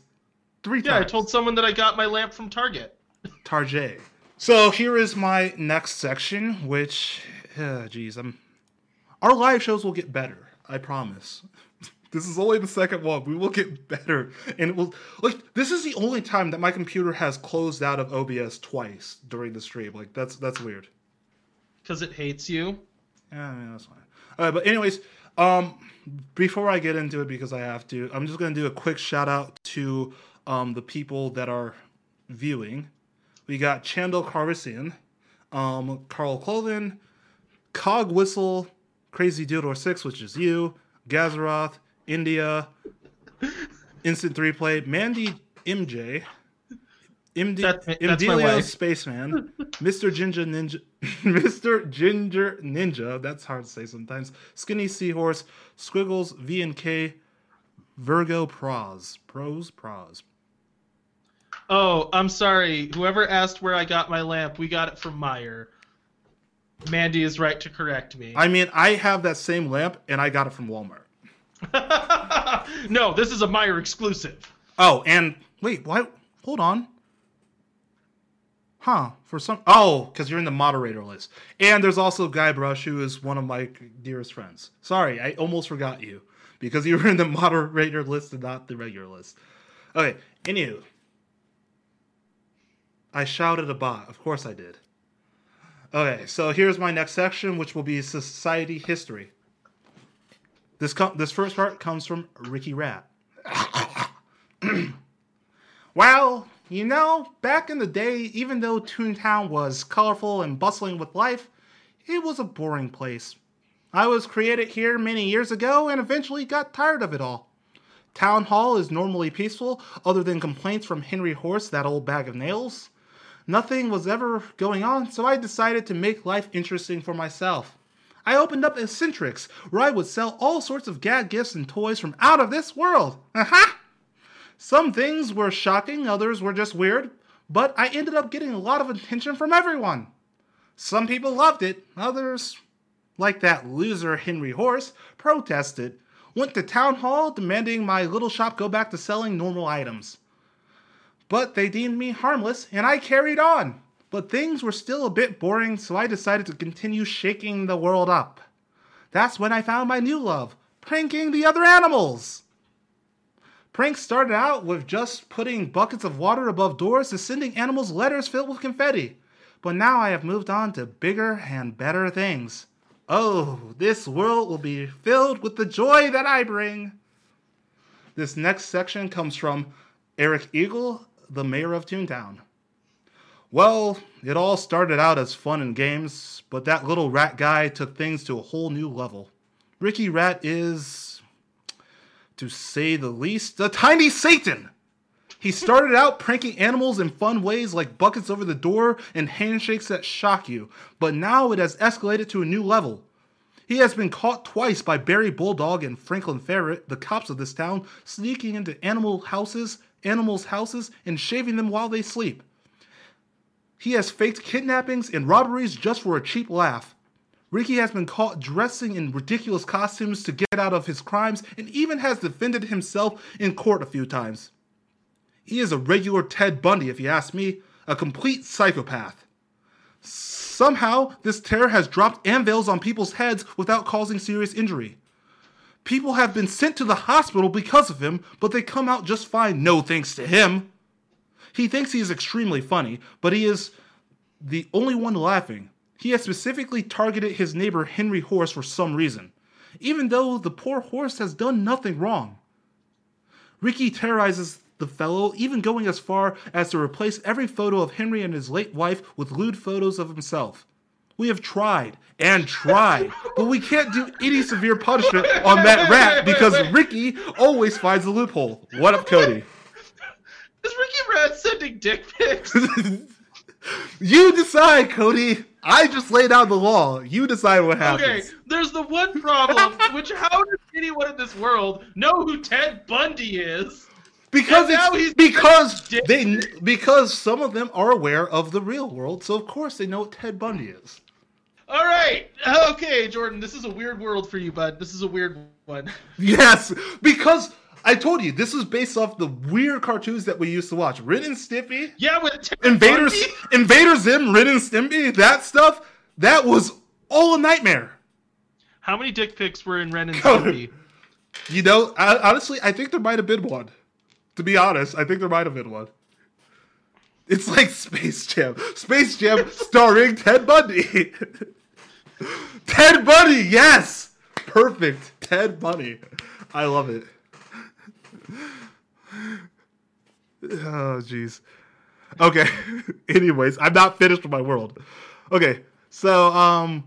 three times. Yeah, I told someone that I got my lamp from Target. Target. So here is my next section, which, our live shows will get better. I promise. This is only the second one. We will get better. And this is the only time that my computer has closed out of OBS twice during the stream. Like, that's weird. Because it hates you? Yeah, I mean, that's fine. All right, but anyways, before I get into it, because I have to, I'm just going to do a quick shout out to the people that are viewing. We got Chandel Carvisian, Carl Cloven, Cog Whistle, Crazy Doodor 6, which is you, Gazaroth, India, Instant 3 Play, Mandy MJ, MDLeo Spaceman, Mr. Ginger Ninja, that's hard to say sometimes, Skinny Seahorse, Squiggles, V&K, Virgo Pros. Oh, I'm sorry. Whoever asked where I got my lamp, we got it from Meyer. Mandy is right to correct me. I mean, I have that same lamp, and I got it from Walmart. No, this is a Meyer exclusive. Oh, and wait, what? Hold on. Huh? Because you're in the moderator list. And there's also Guybrush, who is one of my dearest friends. Sorry, I almost forgot you because you were in the moderator list and not the regular list. Okay, anywho, I shouted a bot. Of course, I did. Okay, so here's my next section, which will be Society History. This first part comes from Ricky Rat. Well, you know, back in the day, even though Toontown was colorful and bustling with life, it was a boring place. I was created here many years ago and eventually got tired of it all. Town Hall is normally peaceful, other than complaints from Henry Horse, that old bag of nails. Nothing was ever going on, so I decided to make life interesting for myself. I opened up Eccentrics, where I would sell all sorts of gag gifts and toys from out of this world. Aha! Some things were shocking, others were just weird, but I ended up getting a lot of attention from everyone. Some people loved it, others, like that loser Henry Horse, protested, went to Town Hall demanding my little shop go back to selling normal items. But they deemed me harmless, and I carried on. But things were still a bit boring, so I decided to continue shaking the world up. That's when I found my new love, pranking the other animals. Prank started out with just putting buckets of water above doors and sending animals letters filled with confetti. But now I have moved on to bigger and better things. Oh, this world will be filled with the joy that I bring. This next section comes from Eric Eagle, the mayor of Toontown. Well, it all started out as fun and games, but that little rat guy took things to a whole new level. Ricky Rat is, to say the least, a tiny Satan! He started out pranking animals in fun ways like buckets over the door and handshakes that shock you, but now it has escalated to a new level. He has been caught twice by Barry Bulldog and Franklin Ferret, the cops of this town, sneaking into animals' houses, and shaving them while they sleep. He has faked kidnappings and robberies just for a cheap laugh. Ricky has been caught dressing in ridiculous costumes to get out of his crimes and even has defended himself in court a few times. He is a regular Ted Bundy, if you ask me, a complete psychopath. Somehow, this terror has dropped anvils on people's heads without causing serious injury. People have been sent to the hospital because of him, but they come out just fine, no thanks to him. He thinks he is extremely funny, but he is the only one laughing. He has specifically targeted his neighbor Henry Horse for some reason, even though the poor horse has done nothing wrong. Ricky terrorizes the fellow, even going as far as to replace every photo of Henry and his late wife with lewd photos of himself. We have tried and tried, but we can't do any severe punishment on that rat because Ricky always finds a loophole. What up, Cody? Is Ricky Rat sending dick pics? You decide, Cody. I just laid out the law. You decide what happens. Okay, there's the one problem, which how does anyone in this world know who Ted Bundy is? Because some of them are aware of the real world, so of course they know what Ted Bundy is. All right. Okay, Jordan, this is a weird world for you, bud. This is a weird one. Yes, because I told you, this is based off the weird cartoons that we used to watch. Ren and Stimpy. Yeah, with Invader Zim, Ren and Stimpy, that stuff, that was all a nightmare. How many dick pics were in Ren and Stimpy? You know, honestly, I think there might have been one. To be honest, I think there might have been one. It's like Space Jam. Space Jam starring Ted Bundy. Ted Bundy, yes! Perfect. Ted Bundy. I love it. Oh, jeez. Okay. Anyways, I'm not finished with my world. Okay, so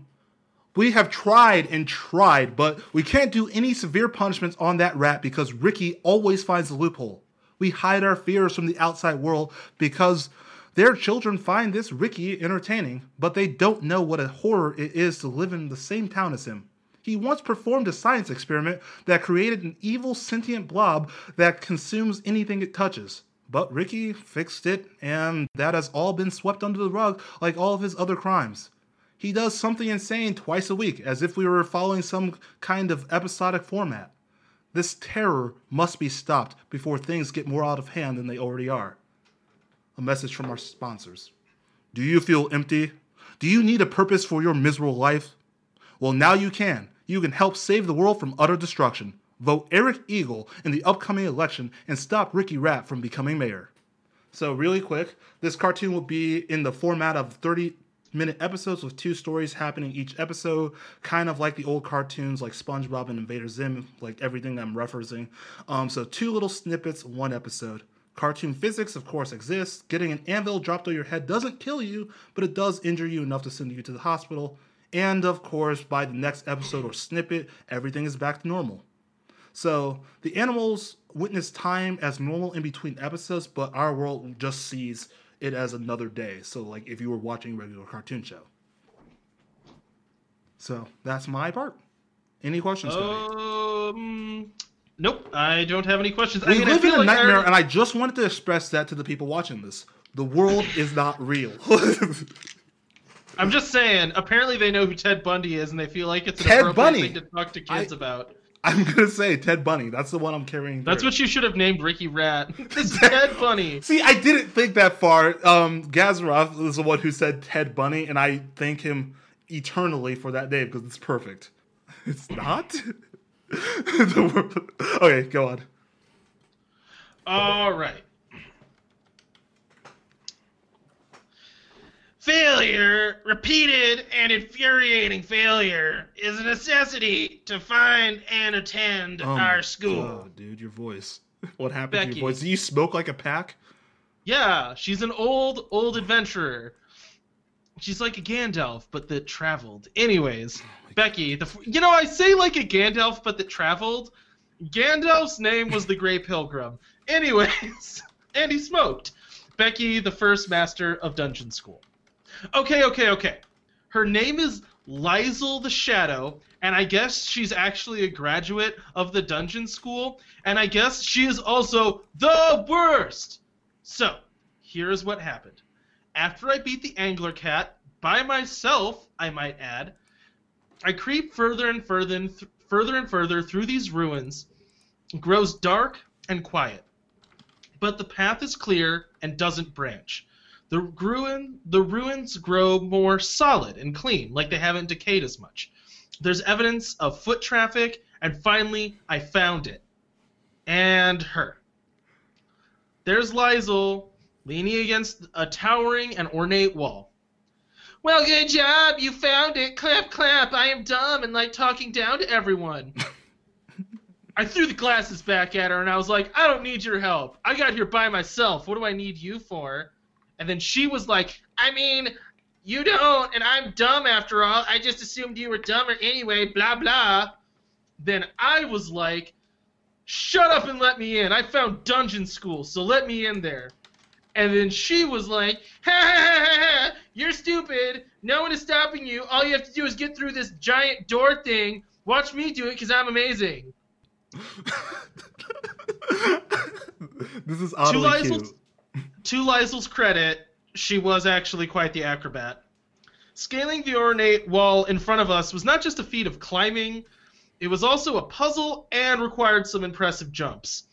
we have tried and tried, but we can't do any severe punishments on that rat because Ricky always finds the loophole. We hide our fears from the outside world because their children find this Ricky entertaining, but they don't know what a horror it is to live in the same town as him. He once performed a science experiment that created an evil sentient blob that consumes anything it touches. But Ricky fixed it, and that has all been swept under the rug like all of his other crimes. He does something insane twice a week, as if we were following some kind of episodic format. This terror must be stopped before things get more out of hand than they already are. A message from our sponsors. Do you feel empty? Do you need a purpose for your miserable life? Well, now you can. You can help save the world from utter destruction. Vote Eric Eagle in the upcoming election and stop Ricky Rat from becoming mayor. So really quick, this cartoon will be in the format of 30-minute episodes with two stories happening each episode, kind of like the old cartoons like SpongeBob and Invader Zim, like everything I'm referencing. So two little snippets, one episode. Cartoon physics, of course, exists. Getting an anvil dropped on your head doesn't kill you, but it does injure you enough to send you to the hospital. And, of course, by the next episode or snippet, everything is back to normal. So, the animals witness time as normal in between episodes, but our world just sees it as another day. So, like, if you were watching a regular cartoon show. So, that's my part. Any questions, Cody? Nope, I don't have any questions. We live in a nightmare, and I just wanted to express that to the people watching this. The world is not real. I'm just saying, apparently they know who Ted Bundy is, and they feel like it's an appropriate thing to talk to kids about. I'm going to say Ted Bundy. That's the one I'm carrying through. That's what you should have named Ricky Rat. This is Ted Bundy. See, I didn't think that far. Gazaroff was the one who said Ted Bundy, and I thank him eternally for that name, because it's perfect. It's not? Okay, go on. All right. Failure, repeated and infuriating failure, is a necessity to find and attend our school. Oh, dude, your voice. What happened to your voice? Do you smoke like a pack? Yeah, she's an old adventurer. She's like a Gandalf, but that traveled. Anyways, Becky, you know, I say like a Gandalf, but that traveled. Gandalf's name was the Grey Pilgrim. Anyways, and he smoked. Becky, the first master of Dungeon School. Okay. Her name is Lizel the Shadow, and I guess she's actually a graduate of the Dungeon School, and I guess she is also the worst. So, here's what happened. After I beat the Angler Cat, by myself, I might add, I creep further and further through these ruins. It grows dark and quiet, but the path is clear and doesn't branch. The ruins grow more solid and clean, like they haven't decayed as much. There's evidence of foot traffic, and finally, I found it. And her. There's Lizel, leaning against a towering and ornate wall. Well, good job, you found it. Clap, clap, I am dumb and like talking down to everyone. I threw the glasses back at her, and I was like, I don't need your help. I got here by myself. What do I need you for? And then she was like, I mean, you don't, and I'm dumb after all. I just assumed you were dumber anyway, blah, blah. Then I was like, shut up and let me in. I found Dungeon School, so let me in there. And then she was like, ha, ha, ha, ha, ha, you're stupid. No one is stopping you. All you have to do is get through this giant door thing. Watch me do it because I'm amazing. This is oddly cute. To Lizel's credit, she was actually quite the acrobat. Scaling the ornate wall in front of us was not just a feat of climbing, it was also a puzzle and required some impressive jumps.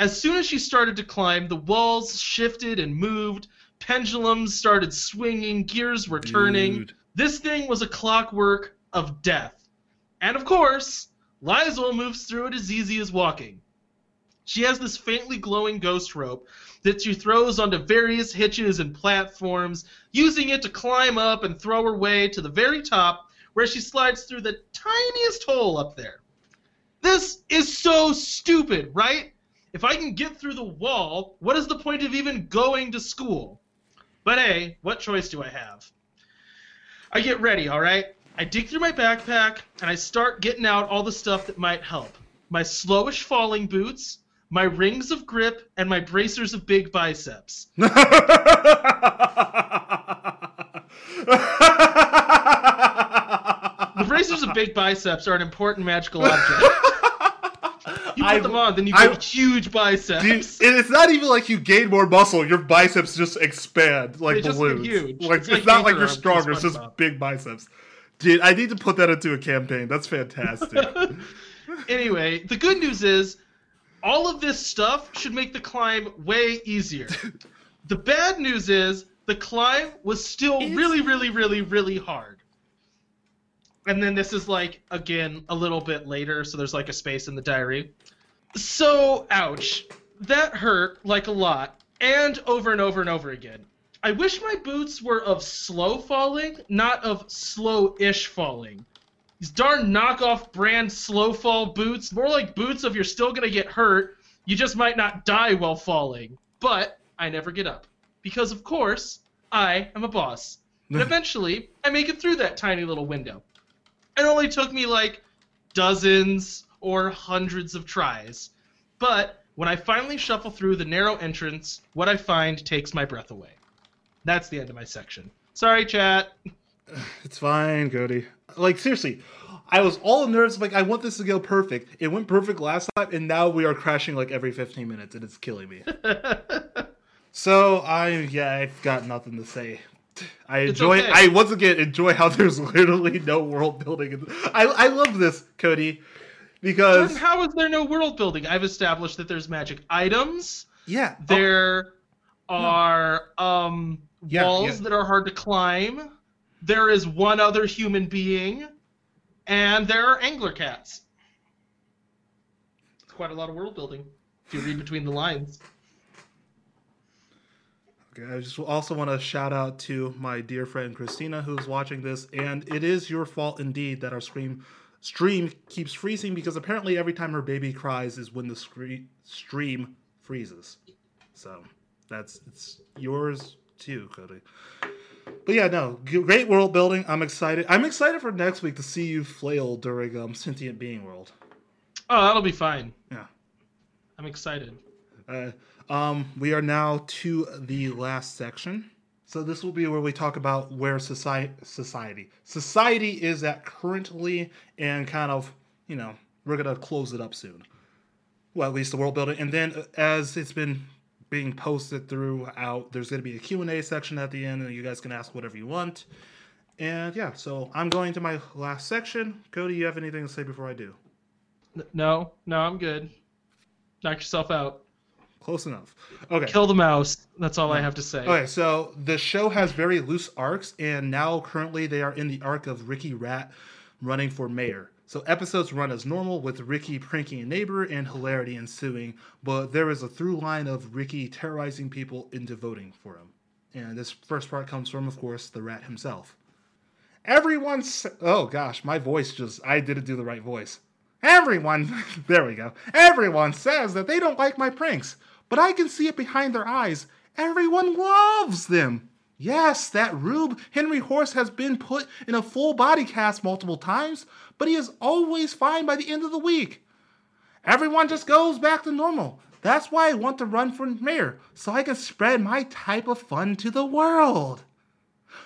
As soon as she started to climb, the walls shifted and moved, pendulums started swinging, gears were turning. Dude. This thing was a clockwork of death. And of course, Lizel moves through it as easy as walking. She has this faintly glowing ghost rope that she throws onto various hitches and platforms, using it to climb up and throw her way to the very top, where she slides through the tiniest hole up there. This is so stupid, right? If I can get through the wall, what is the point of even going to school? But hey, what choice do I have? I get ready, all right? I dig through my backpack, and I start getting out all the stuff that might help. My slowish falling boots, my rings of grip, and my bracers of big biceps. The bracers of big biceps are an important magical object. You put them on, then you get huge biceps. And it's not even like you gain more muscle. Your biceps just expand like balloons. Huge. Like, it's not like you're stronger. It's just big biceps. Dude, I need to put that into a campaign. That's fantastic. Anyway, the good news is, all of this stuff should make the climb way easier. The bad news is the climb was still really, really, really, really hard. And then this is like, again, a little bit later, so there's like a space in the diary. So, ouch. That hurt, like, a lot, and over again. I wish my boots were of slow falling, not of slow-ish falling. These darn knockoff brand slow fall boots, more like boots of you're still going to get hurt, you just might not die while falling. But I never get up. Because, of course, I am a boss. And eventually, I make it through that tiny little window. It only took me like dozens or hundreds of tries. But when I finally shuffle through the narrow entrance, what I find takes my breath away. That's the end of my section. Sorry, chat. It's fine, Cody. Like, seriously, I was all nervous. Like, I want this to go perfect. It went perfect last time, and now we are crashing like every 15 minutes, and it's killing me. So, I've got nothing to say. I once again enjoy how there's literally no world building. I love this, Cody, because... Jordan, how is there no world building? I've established that there's magic items. Yeah. There are walls that are hard to climb. There is one other human being, and there are angler cats. It's quite a lot of world building. If you read between the lines. Okay, I just also want to shout out to my dear friend Christina, who's watching this, and it is your fault indeed that our stream keeps freezing, because apparently every time her baby cries is when the stream freezes. So it's yours too, Cody. But yeah, no, great world building. I'm excited. I'm excited for next week to see you flail during Sentient Being World. Oh, that'll be fine. Yeah, I'm excited. We are now to the last section. So this will be where we talk about where society is at currently, and kind of, you know, we're gonna close it up soon. Well, at least the world building, and then as it's been being posted throughout, there's going to be a Q&A section at the end, and you guys can ask whatever you want. And yeah, so I'm going to my last section. Cody, you have anything to say before I do? No, I'm good. Knock yourself out. Close enough. Okay. Kill the mouse. That's all I have to say. Okay, so the show has very loose arcs, and now currently they are in the arc of Ricky Rat running for mayor. So episodes run as normal, with Ricky pranking a neighbor and hilarity ensuing, but there is a through line of Ricky terrorizing people into voting for him. And this first part comes from, of course, the rat himself. Oh gosh, my voice I didn't do the right voice. There we go. Everyone says that they don't like my pranks, but I can see it behind their eyes. Everyone loves them. Yes, that rube, Henry Horse, has been put in a full body cast multiple times, but he is always fine by the end of the week. Everyone just goes back to normal. That's why I want to run for mayor, so I can spread my type of fun to the world.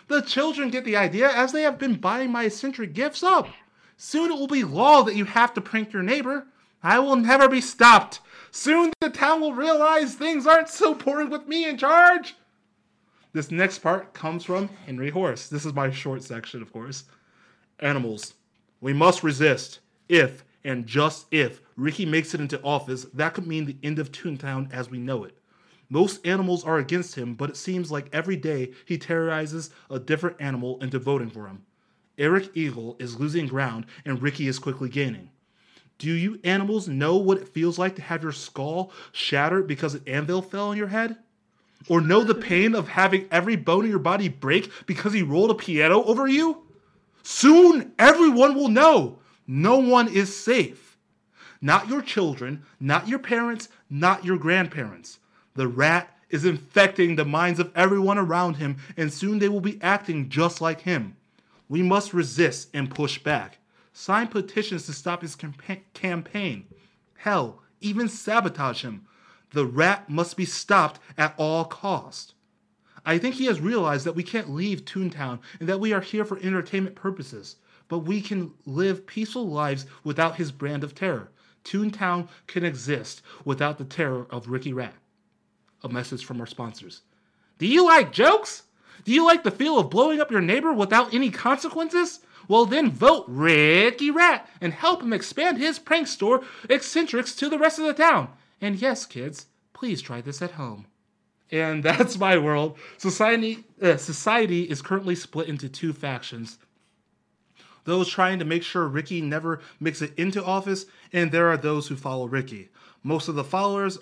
The children get the idea, as they have been buying my eccentric gifts up. Soon it will be law that you have to prank your neighbor. I will never be stopped. Soon the town will realize things aren't so boring with me in charge. This next part comes from Henry Horse. This is my short section, of course. Animals, we must resist. If, and just if, Ricky makes it into office, that could mean the end of Toontown as we know it. Most animals are against him, but it seems like every day he terrorizes a different animal into voting for him. Eric Eagle is losing ground, and Ricky is quickly gaining. Do you animals know what it feels like to have your skull shattered because an anvil fell on your head? Or know the pain of having every bone in your body break because he rolled a piano over you? Soon everyone will know. No one is safe. Not your children, not your parents, not your grandparents. The rat is infecting the minds of everyone around him, and soon they will be acting just like him. We must resist and push back. Sign petitions to stop his campaign. Hell, even sabotage him. The rat must be stopped at all cost. I think he has realized that we can't leave Toontown and that we are here for entertainment purposes, but we can live peaceful lives without his brand of terror. Toontown can exist without the terror of Ricky Rat. A message from our sponsors. Do you like jokes? Do you like the feel of blowing up your neighbor without any consequences? Well then vote Ricky Rat and help him expand his prank store eccentrics to the rest of the town. And yes, kids, please try this at home. And that's my world. Society is currently split into two factions. Those trying to make sure Ricky never makes it into office, and there are those who follow Ricky. Most of the followers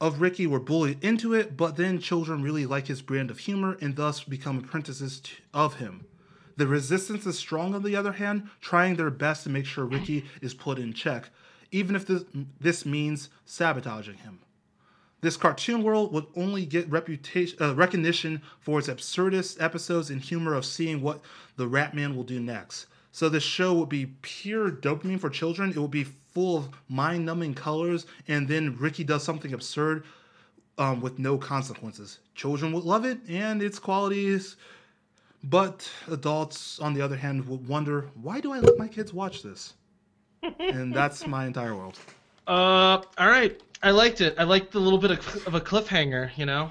of Ricky were bullied into it, but then children really like his brand of humor and thus become apprentices of him. The resistance is strong, on the other hand, trying their best to make sure Ricky is put in check, even if this means sabotaging him. This cartoon world would only get recognition for its absurdist episodes and humor of seeing what the Rat Man will do next. So this show would be pure dopamine for children. It would be full of mind-numbing colors, and then Ricky does something absurd with no consequences. Children would love it and its qualities, but adults, on the other hand, would wonder, why do I let my kids watch this? And that's my entire world. All right. I liked it. I liked the little bit of a cliffhanger, you know?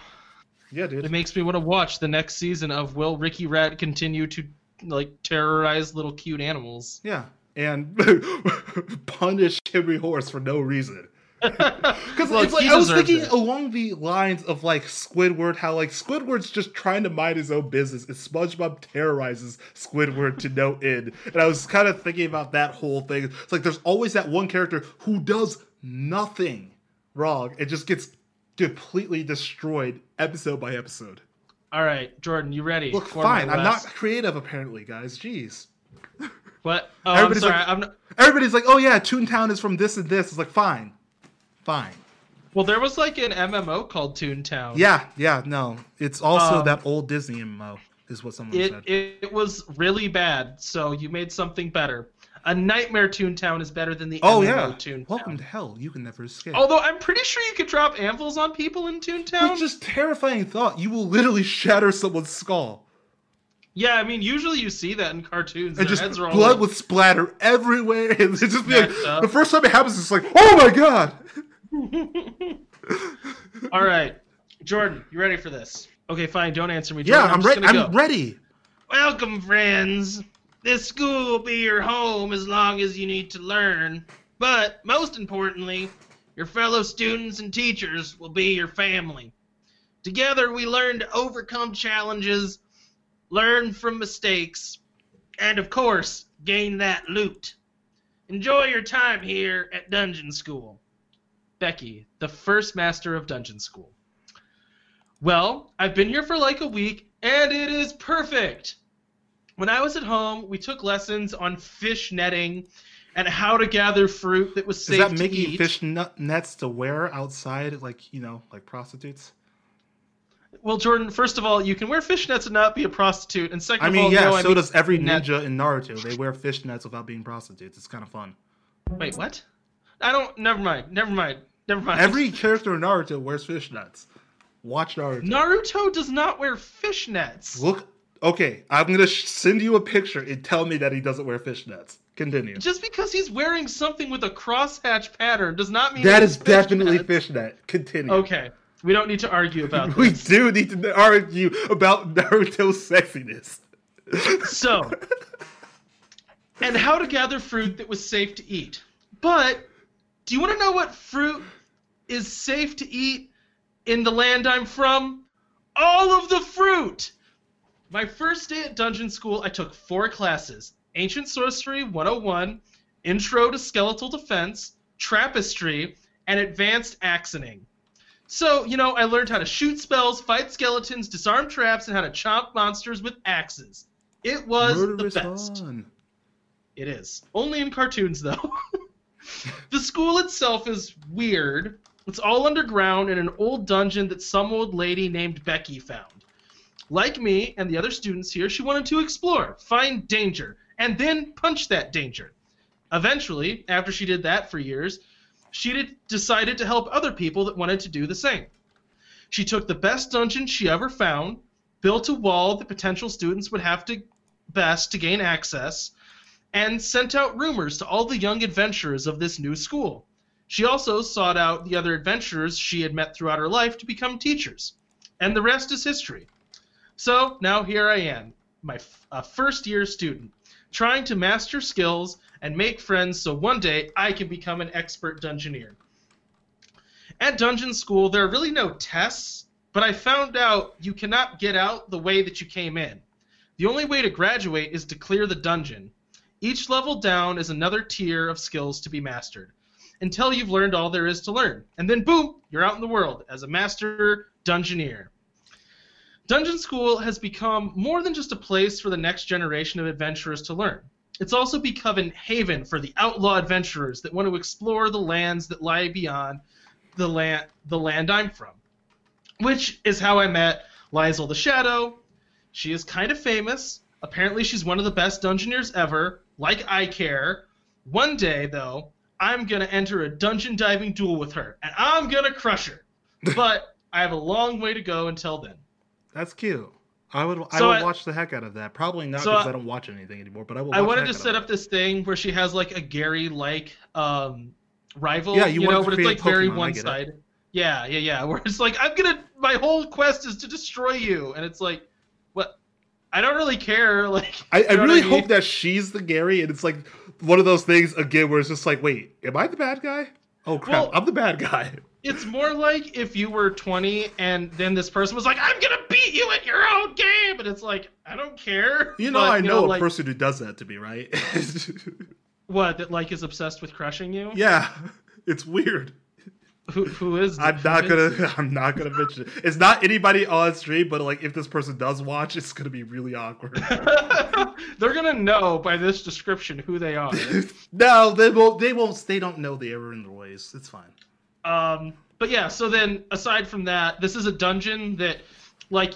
Yeah, dude. It makes me want to watch the next season of Will Ricky Rat Continue to, like, Terrorize Little Cute Animals? Yeah, and punish Henry Horse for no reason. Because well, like, I was thinking along the lines of, like, Squidward, how, like, Squidward's just trying to mind his own business, and SpongeBob terrorizes Squidward to no end. And I was kind of thinking about that whole thing. It's like there's always that one character who does nothing. wrong. It just gets completely destroyed episode by episode. All right, Jordan, you ready? Look, fine. I'm not creative, apparently, guys. Jeez. What? Oh, everybody's I'm sorry. Like, I'm not... Everybody's like, oh, yeah, Toontown is from this and this. It's like, fine. Fine. Well, there was like an MMO called Toontown. Yeah, no. It's also that old Disney MMO is what someone said. It was really bad, so you made something better. A nightmare Toontown is better than the MMO Toontown. Welcome to hell. You can never escape. Although I'm pretty sure you could drop anvils on people in Toontown. It's just terrifying thought. You will literally shatter someone's skull. Yeah, I mean, usually you see that in cartoons. And just blood would splatter everywhere. It's just like, the first time it happens, it's like, oh my god! All right. Jordan, you ready for this? Okay, fine. Don't answer me, Jordan. Yeah, I'm ready. Welcome, friends. This school will be your home as long as you need to learn. But, most importantly, your fellow students and teachers will be your family. Together, we learn to overcome challenges, learn from mistakes, and of course, gain that loot. Enjoy your time here at Dungeon School. Becky, the first master of Dungeon School. Well, I've been here for like a week, and it is perfect. When I was at home, we took lessons on fish netting and how to gather fruit that was safe to eat. Is that making fish nets to wear outside, like, you know, like prostitutes? Well, Jordan, first of all, you can wear fishnets and not be a prostitute. And second of all, so does every ninja in Naruto. They wear fishnets without being prostitutes. It's kind of fun. Wait, what? Never mind. Every character in Naruto wears fishnets. Watch Naruto. Naruto does not wear fishnets. Look, okay, I'm going to send you a picture and tell me that he doesn't wear fishnets. Continue. Just because he's wearing something with a crosshatch pattern does not mean that is definitely fishnet. Continue. Okay. We don't need to argue about this. We do need to argue about Naruto's sexiness. So, and how to gather fruit that was safe to eat. But, do you want to know what fruit is safe to eat in the land I'm from? All of the fruit! My first day at Dungeon School, I took 4 classes. Ancient Sorcery 101, Intro to Skeletal Defense, Trappistry, and Advanced Axoning. So, you know, I learned how to shoot spells, fight skeletons, disarm traps, and how to chomp monsters with axes. It was the best. Fun. It is. Only in cartoons, though. The school itself is weird. It's all underground in an old dungeon that some old lady named Becky found. Like me and the other students here, she wanted to explore, find danger, and then punch that danger. Eventually, after she did that for years, she decided to help other people that wanted to do the same. She took the best dungeon she ever found, built a wall that potential students would have to best to gain access, and sent out rumors to all the young adventurers of this new school. She also sought out the other adventurers she had met throughout her life to become teachers. And the rest is history. So now here I am, a first-year student, trying to master skills and make friends so one day I can become an expert dungeoneer. At Dungeon School, there are really no tests, but I found out you cannot get out the way that you came in. The only way to graduate is to clear the dungeon. Each level down is another tier of skills to be mastered, until you've learned all there is to learn. And then, boom, you're out in the world as a master dungeoneer. Dungeon School has become more than just a place for the next generation of adventurers to learn. It's also become a haven for the outlaw adventurers that want to explore the lands that lie beyond the land I'm from, which is how I met Liesl the Shadow. She is kind of famous. Apparently, she's one of the best dungeoneers ever, like I care. One day, though, I'm going to enter a dungeon diving duel with her, and I'm going to crush her. But I have a long way to go until then. That's cute. I would watch the heck out of that. Probably not because I don't watch anything anymore, but I will watch the heck out of it. I wanted to set up this thing where she has like a Gary-like rival. Yeah, you know, but it's like Pokemon, very one-sided. Yeah. Where it's like, my whole quest is to destroy you. And it's like, what? I don't really care. Like, I really hope that she's the Gary, and it's like one of those things, again, where it's just like, wait, am I the bad guy? Oh, crap, I'm the bad guy. It's more like if you were 20 and then this person was like, I'm going to beat you at your own game. And it's like, I don't care. I know a person who does that to me, right? What, that like is obsessed with crushing you? Yeah, it's weird. Who is? I'm not gonna mention it. It's not anybody on stream, but like if this person does watch, it's gonna be really awkward. They're gonna know by this description who they are. No, they won't. They don't know the error in their ways. It's fine. But yeah. So then, aside from that, this is a dungeon that, like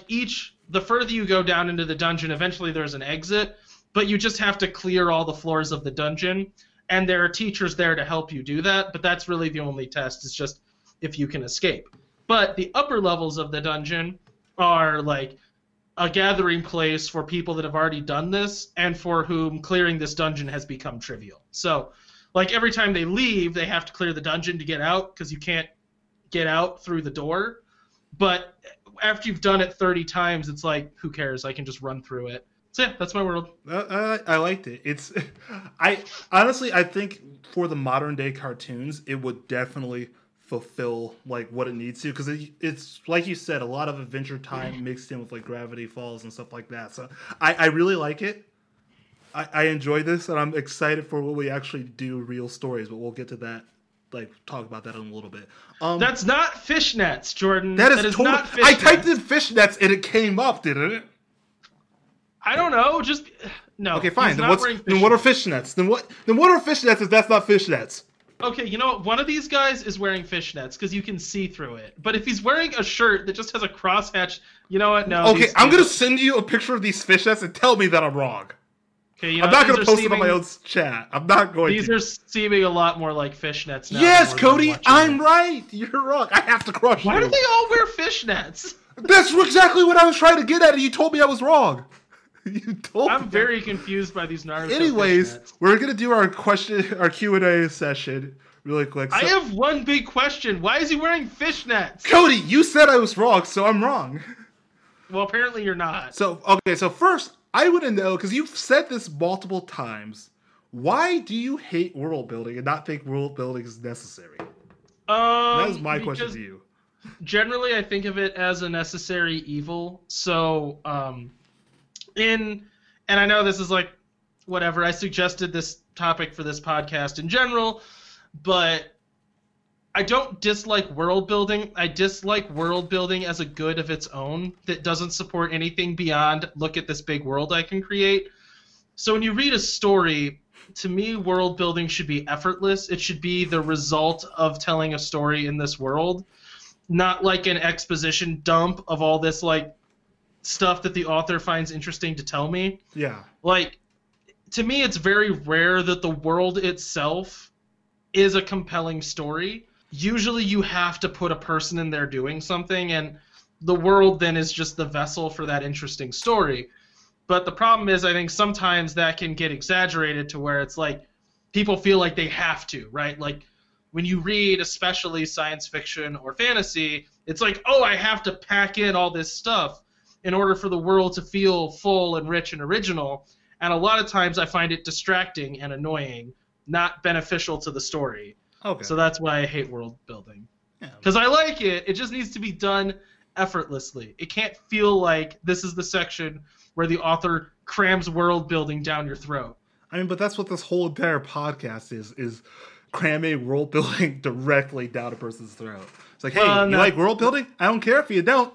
the further you go down into the dungeon, eventually there's an exit, but you just have to clear all the floors of the dungeon. And there are teachers there to help you do that, but that's really the only test. It's just if you can escape. But the upper levels of the dungeon are like a gathering place for people that have already done this and for whom clearing this dungeon has become trivial. So, like every time they leave, they have to clear the dungeon to get out because you can't get out through the door. But after you've done it 30 times, it's like, who cares? I can just run through it. So yeah, that's my world. I liked it. I think for the modern day cartoons, it would definitely fulfill like what it needs to, because it's like you said, a lot of Adventure Time mixed in with like Gravity Falls and stuff like that. So I really like it. I enjoy this, and I'm excited for what we actually do real stories, but we'll get to that. Like talk about that in a little bit. That's not fishnets, Jordan. That is totally not fishnets. I typed in fishnets and it came up, didn't it? I don't know. Just no. Okay, fine. Then what are fishnets? Then what are fishnets if that's not fishnets? Okay, you know what? One of these guys is wearing fishnets because you can see through it. But if he's wearing a shirt that just has a crosshatch, you know what? No. Okay, I'm gonna send you a picture of these fishnets and tell me that I'm wrong. Okay, you know, I'm not gonna post it on my own chat. I'm not going. These are seeming a lot more like fishnets now. Yes, Cody, I'm right. You're wrong. I have to crush you. Why do they all wear fishnets? That's exactly what I was trying to get at, and you told me I was wrong. I'm very confused by these Naruto. Anyways, we're gonna do our Q&A session really quick. So, I have one big question. Why is he wearing fishnets? Cody, you said I was wrong, so I'm wrong. Well, apparently you're not. So first, I want to know, because you've said this multiple times, why do you hate world building and not think world building is necessary? That is my question to you. Generally, I think of it as a necessary evil. So, and I know this is like whatever, I suggested this topic for this podcast in general, but I don't dislike world building. I dislike world building as a good of its own that doesn't support anything beyond look at this big world I can create. So when you read a story, to me, world building should be effortless. It should be the result of telling a story in this world, not like an exposition dump of all this like stuff that the author finds interesting to tell me. Yeah. Like, to me, it's very rare that the world itself is a compelling story. Usually you have to put a person in there doing something, and the world then is just the vessel for that interesting story. But the problem is, I think sometimes that can get exaggerated to where it's like people feel like they have to, right? Like, when you read especially science fiction or fantasy, it's like, oh, I have to pack in all this stuff in order for the world to feel full and rich and original. And a lot of times I find it distracting and annoying, not beneficial to the story. Okay. So that's why I hate world building. Because I like it. It just needs to be done effortlessly. It can't feel like this is the section where the author crams world building down your throat. I mean, but that's what this whole entire podcast is cramming world building directly down a person's throat. It's like, hey, you like world building? I don't care if you don't.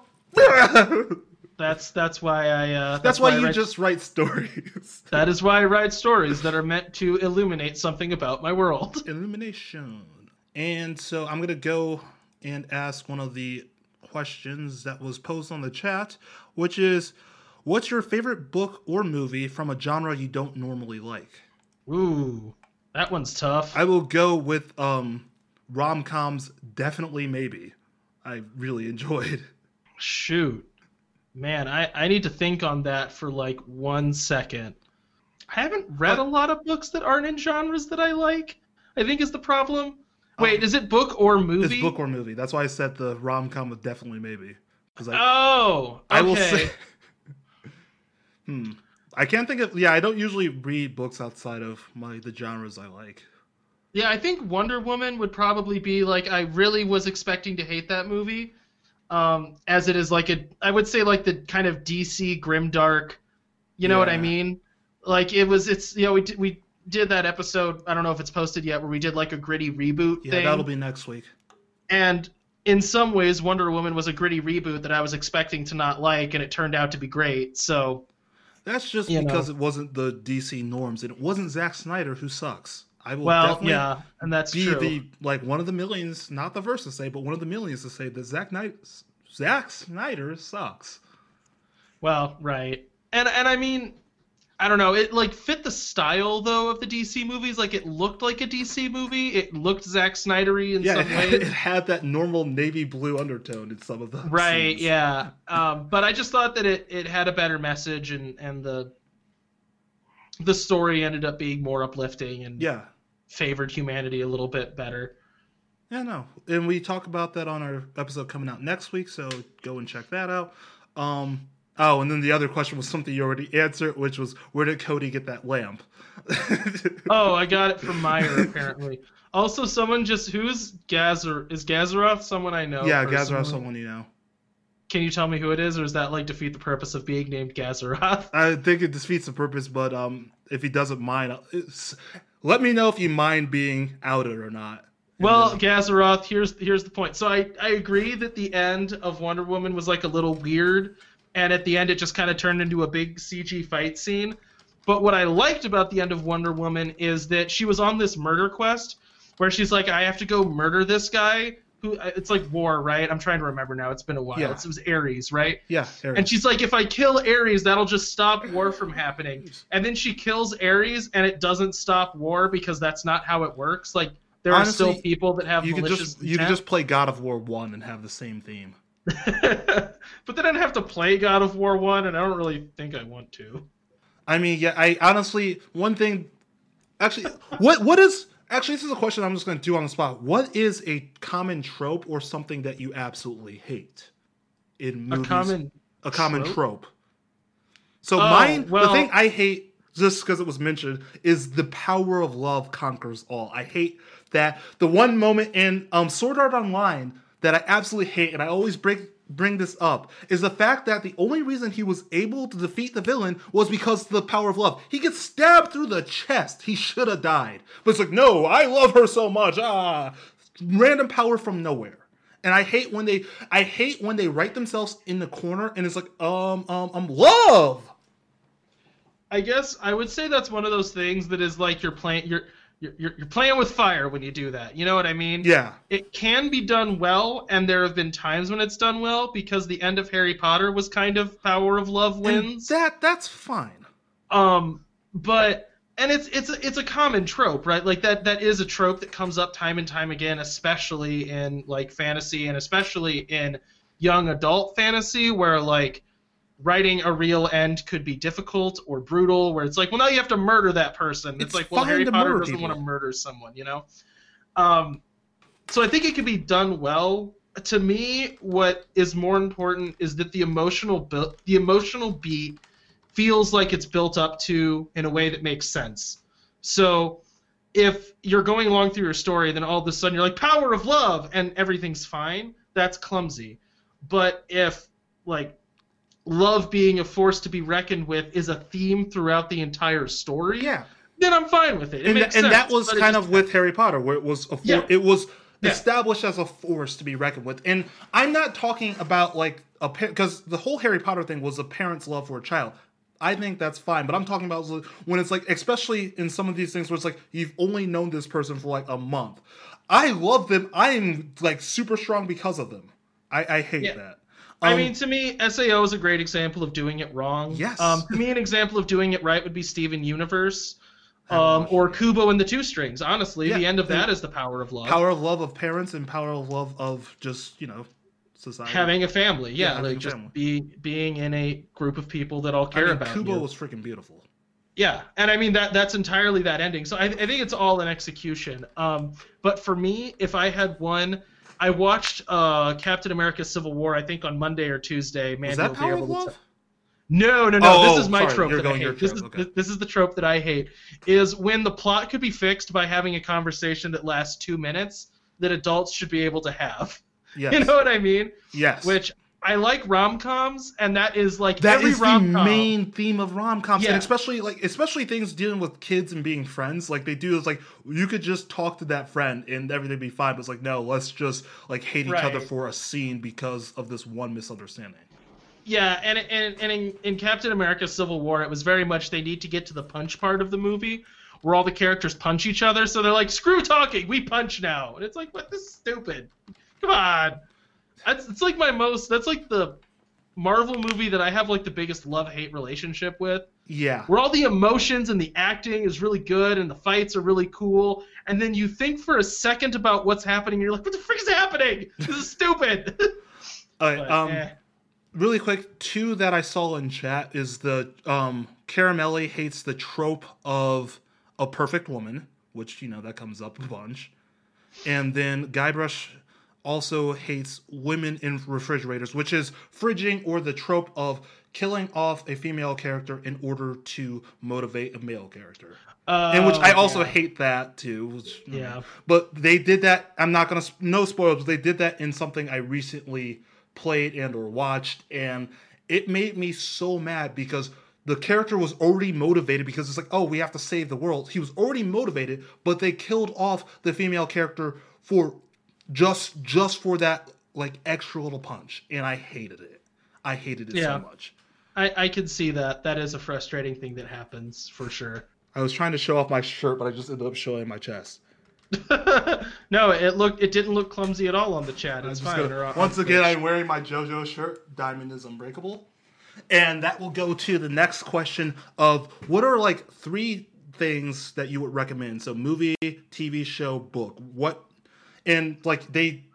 That's why I. That's why you just write stories. That is why I write stories that are meant to illuminate something about my world. Illumination. And so I'm gonna go and ask one of the questions that was posed on the chat, which is, what's your favorite book or movie from a genre you don't normally like? Ooh, that one's tough. I will go with rom-coms. Definitely, maybe. I really enjoyed. Shoot. Man, I need to think on that for like 1 second. I haven't read a lot of books that aren't in genres that I like, I think is the problem. Wait, is it book or movie? It's book or movie. That's why I said the rom-com was definitely maybe. Oh, okay. I will say. I can't think of. Yeah, I don't usually read books outside of the genres I like. Yeah, I think Wonder Woman would probably be like, I really was expecting to hate that movie. As it is like I would say like the kind of DC grimdark, you know what I mean? Like we did that episode. I don't know if it's posted yet, where we did like a gritty reboot thing. Yeah, that'll be next week. And in some ways, Wonder Woman was a gritty reboot that I was expecting to not like, and it turned out to be great. So that's just because it wasn't the DC norms, and it wasn't Zack Snyder, who sucks. I will definitely and that's be true. Like one of the millions, not the first to say, but one of the millions to say that Zack Snyder sucks. Well, right, and I mean, I don't know. It like fit the style though of the DC movies. Like it looked like a DC movie. It looked Zack Snyder-y in some ways. It had that normal navy blue undertone in some of the scenes. Yeah. But I just thought that it had a better message, and the story ended up being more uplifting and favored humanity a little bit better. Yeah, no, and we talk about that on our episode coming out next week. So go and check that out. Oh, and then the other question was something you already answered, which was, where did Cody get that lamp? Oh, I got it from Meyer, apparently. Also, someone just... Who's Gazaroff? Is Gazaroff someone I know? Yeah, Gazaroff's someone you know. Can you tell me who it is, or is that, like, defeat the purpose of being named Gazaroff? I think it defeats the purpose, but if he doesn't mind... Let me know if you mind being outed or not. Well, Gazaroff, here's the point. So I agree that the end of Wonder Woman was, like, a little weird... And at the end, it just kind of turned into a big CG fight scene. But what I liked about the end of Wonder Woman is that she was on this murder quest where she's like, I have to go murder this guy. Who it's like war, right? I'm trying to remember now. It's been a while. Yeah. It was Ares, right? Yeah, Ares. And she's like, if I kill Ares, that'll just stop war from happening. And then she kills Ares, and it doesn't stop war because that's not how it works. Like, there honestly, are still people that have malicious intent. You could just play God of War 1 and have the same theme. But then I'd have to play God of War 1, and I don't really think I want to. I mean, yeah, I honestly, one thing, actually, what is, actually, this is a question I'm just going to do on the spot. What is a common trope or something that you absolutely hate in movies? A common trope. So the thing I hate, just because it was mentioned, is the power of love conquers all. I hate that. The one moment in Sword Art Online that I absolutely hate, and I always bring this up, is the fact that the only reason he was able to defeat the villain was because of the power of love. He gets stabbed through the chest. He should have died. But it's like, no, I love her so much. Ah, random power from nowhere. And I hate when they write themselves in the corner, and it's like, love. I guess I would say that's one of those things that is like you're playing with fire when you do that. You know what I mean? Yeah. It can be done well, and there have been times when it's done well, because the end of Harry Potter was kind of power of love wins. And that's fine. But it's a common trope, right? Like that is a trope that comes up time and time again, especially in like fantasy and especially in young adult fantasy, where like writing a real end could be difficult or brutal, where it's like, well, now you have to murder that person. It's like, well, Harry Potter doesn't want to murder someone, you know? So I think it could be done well. To me, what is more important is that the emotional beat feels like it's built up to in a way that makes sense. So if you're going along through your story, then all of a sudden you're like, power of love, and everything's fine. That's clumsy. But if like love being a force to be reckoned with is a theme throughout the entire story, then I'm fine with it. It makes sense, that was kind of with Harry Potter, where it was established as a force to be reckoned with. And I'm not talking about like because the whole Harry Potter thing was a parent's love for a child. I think that's fine, but I'm talking about when it's like, especially in some of these things where it's like, you've only known this person for like a month. I love them. I am like super strong because of them. I hate that. I mean, to me, SAO is a great example of doing it wrong. Yes. To me, an example of doing it right would be Steven Universe or Kubo and the Two Strings. Honestly, the end of that is the power of love. Power of love of parents and power of love of just, society. Having a family, family. Being in a group of people that all care about you. Kubo was freaking beautiful. Yeah, and I mean, that's entirely that ending. So I think it's all an execution. But for me, if I had one... I watched Captain America: Civil War, I think on Monday or Tuesday. Man, is that Power of Love? No. This is my trope that I hate. This is the trope that I hate, is when the plot could be fixed by having a conversation that lasts 2 minutes that adults should be able to have. Yes. You know what I mean? Yes. Which I like rom-coms, and that is like that every rom-com. That is the main theme of rom-coms, yeah. And especially things dealing with kids and being friends. Like they do, it's like you could just talk to that friend and everything be fine. But it's like no, let's just like hate each other for a scene because of this one misunderstanding. Yeah, and in Captain America: Civil War, it was very much they need to get to the punch part of the movie where all the characters punch each other. So they're like, screw talking, we punch now. And it's like, what? This is stupid. Come on. That's like the Marvel movie that I have like the biggest love-hate relationship with. Yeah. Where all the emotions and the acting is really good and the fights are really cool. And then you think for a second about what's happening and you're like, what the frick is happening? This is stupid. All right. Really quick, two that I saw in chat is the Caramelli hates the trope of a perfect woman, which, you know, that comes up a bunch. And then Guybrush also hates women in refrigerators, which is fridging or the trope of killing off a female character in order to motivate a male character. And which I also hate that too. Which, yeah. But they did that. I'm not going to, no spoilers, but they did that in something I recently played and or watched. And it made me so mad because the character was already motivated because it's like, oh, we have to save the world. He was already motivated, but they killed off the female character for just for that like extra little punch. And I hated it. So much. I can see that. That is a frustrating thing that happens for sure. I was trying to show off my shirt, but I just ended up showing my chest. No, it didn't look clumsy at all on the chat. It's fine. Once again, I'm wearing my JoJo shirt, Diamond is Unbreakable. And that will go to the next question of what are like three things that you would recommend? So movie, TV show, book. What and like they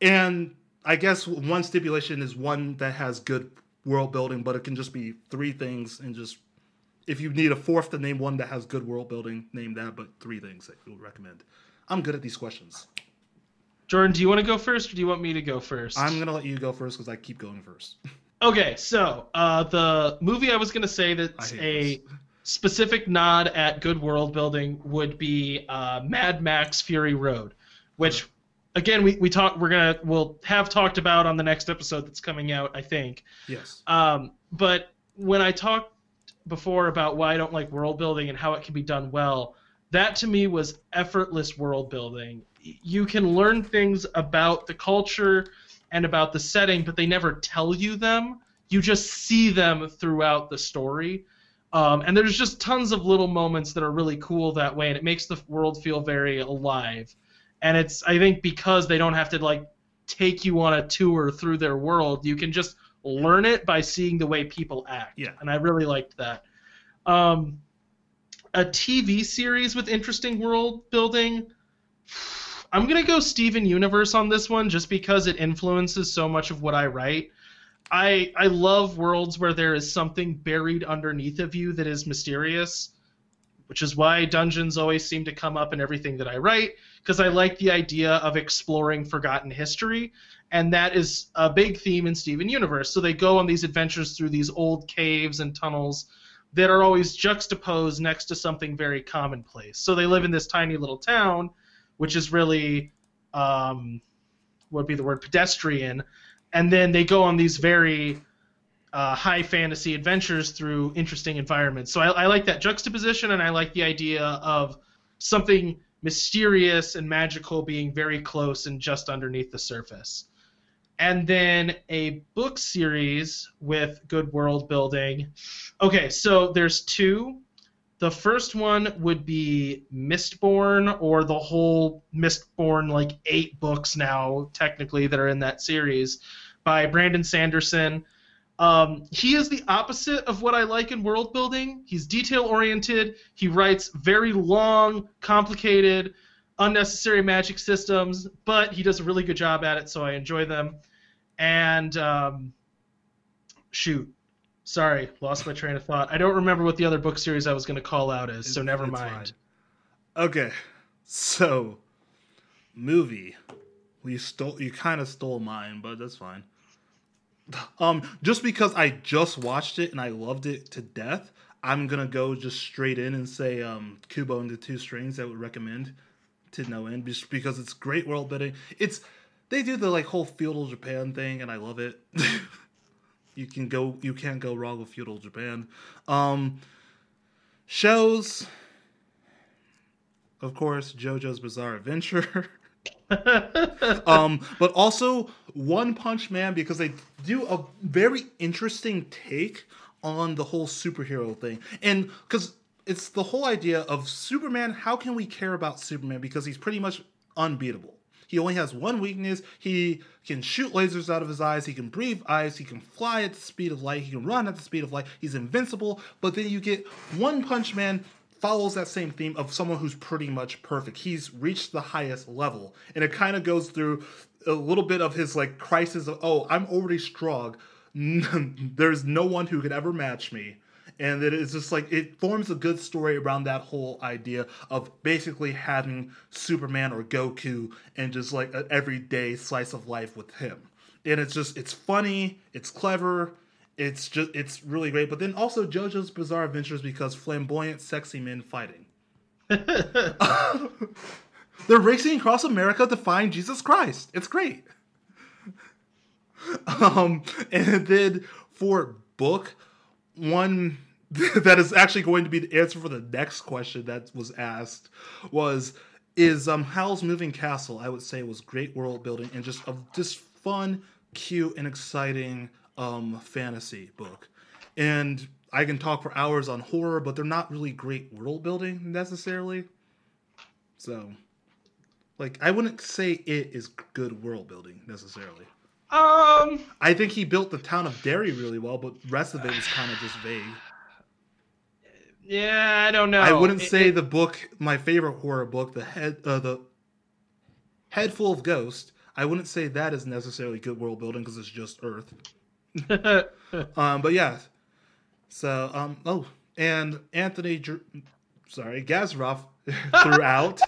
and I guess one stipulation is one that has good world building, but it can just be three things and just if you need a fourth to name one that has good world building, name that, but three things that you'll recommend. I'm good at these questions. Jordan, do you want to go first or do you want me to go first? I'm going to let you go first because I keep going first. Okay, so the movie I was going to say that's a specific nod at good world building would be Mad Max Fury Road, which, again, we'll have talked about on the next episode that's coming out, I think. Yes. But when I talked before about why I don't like world building and how it can be done well, that to me was effortless world building. You can learn things about the culture and about the setting, but they never tell you them. You just see them throughout the story. And there's just tons of little moments that are really cool that way, and it makes the world feel very alive. And it's, I think, because they don't have to, like, take you on a tour through their world. You can just learn it by seeing the way people act. Yeah. And I really liked that. A TV series with interesting world building... I'm going to go Steven Universe on this one just because it influences so much of what I write. I love worlds where there is something buried underneath of you that is mysterious, which is why dungeons always seem to come up in everything that I write, because I like the idea of exploring forgotten history, and that is a big theme in Steven Universe. So they go on these adventures through these old caves and tunnels that are always juxtaposed next to something very commonplace. So they live in this tiny little town, which is really, what would be the word, pedestrian. And then they go on these very high fantasy adventures through interesting environments. So I like that juxtaposition, and I like the idea of something mysterious and magical being very close and just underneath the surface. And then a book series with good world building. Okay, so there's two. The first one would be Mistborn, or the whole Mistborn, like 8 books now, technically, that are in that series, by Brandon Sanderson. He is the opposite of what I like in world building. He's detail-oriented. He writes very long, complicated, unnecessary magic systems, but he does a really good job at it, so I enjoy them. And, Sorry, lost my train of thought. I don't remember what the other book series I was going to call out is, so never mind. Fine. Okay, so movie. You kind of stole mine, but that's fine. Just because I just watched it and I loved it to death, I'm going to go just straight in and say Kubo and the Two Strings I would recommend to no end, just because it's great world building. It's They do the like whole feudal Japan thing, and I love it. You can't go wrong with feudal Japan. Shows, of course, JoJo's Bizarre Adventure. But also One Punch Man, because they do a very interesting take on the whole superhero thing. And because it's the whole idea of Superman, how can we care about Superman? Because he's pretty much unbeatable. He only has one weakness. He can shoot lasers out of his eyes. He can breathe ice. He can fly at the speed of light. He can run at the speed of light. He's invincible. But then you get One Punch Man follows that same theme of someone who's pretty much perfect. He's reached the highest level. And it kind of goes through a little bit of his like crisis of, oh, I'm already strong. There's no one who could ever match me. And it is just like, it forms a good story around that whole idea of basically having Superman or Goku and just like an everyday slice of life with him. And it's just, it's funny, it's clever, it's just, it's really great. But then also JoJo's Bizarre Adventures because flamboyant, sexy men fighting. They're racing across America to find Jesus Christ. It's great. And then for book, one that is actually going to be the answer for the next question that was asked was, Howl's Moving Castle, I would say, was great world building and just fun, cute, and exciting fantasy book. And I can talk for hours on horror, but they're not really great world building necessarily. So, like, I wouldn't say it is good world building necessarily. I think he built the town of Derry really well, but the rest of it is kind of just vague. Yeah, I don't know. I wouldn't say the book, my favorite horror book, the Head Full of Ghosts, I wouldn't say that is necessarily good world building because it's just Earth. But yeah. So, oh, and Anthony, Gazroff threw out.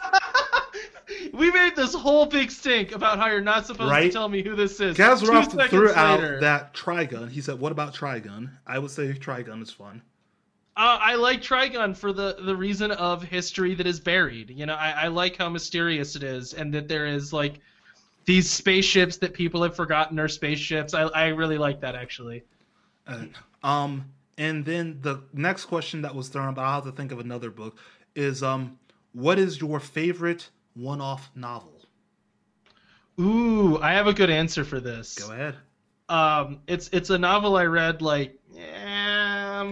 We made this whole big stink about how you're not supposed to tell me who this is. Gazroff threw out that Trigun. He said, what about Trigun? I would say Trigun is fun. I like Trigun for the reason of history that is buried. You know, I like how mysterious it is and that there is, like, these spaceships that people have forgotten are spaceships. I really like that, actually. And then the next question that was thrown up, I'll have to think of another book, is what is your favorite one-off novel? Ooh, I have a good answer for this. Go ahead. It's a novel I read like I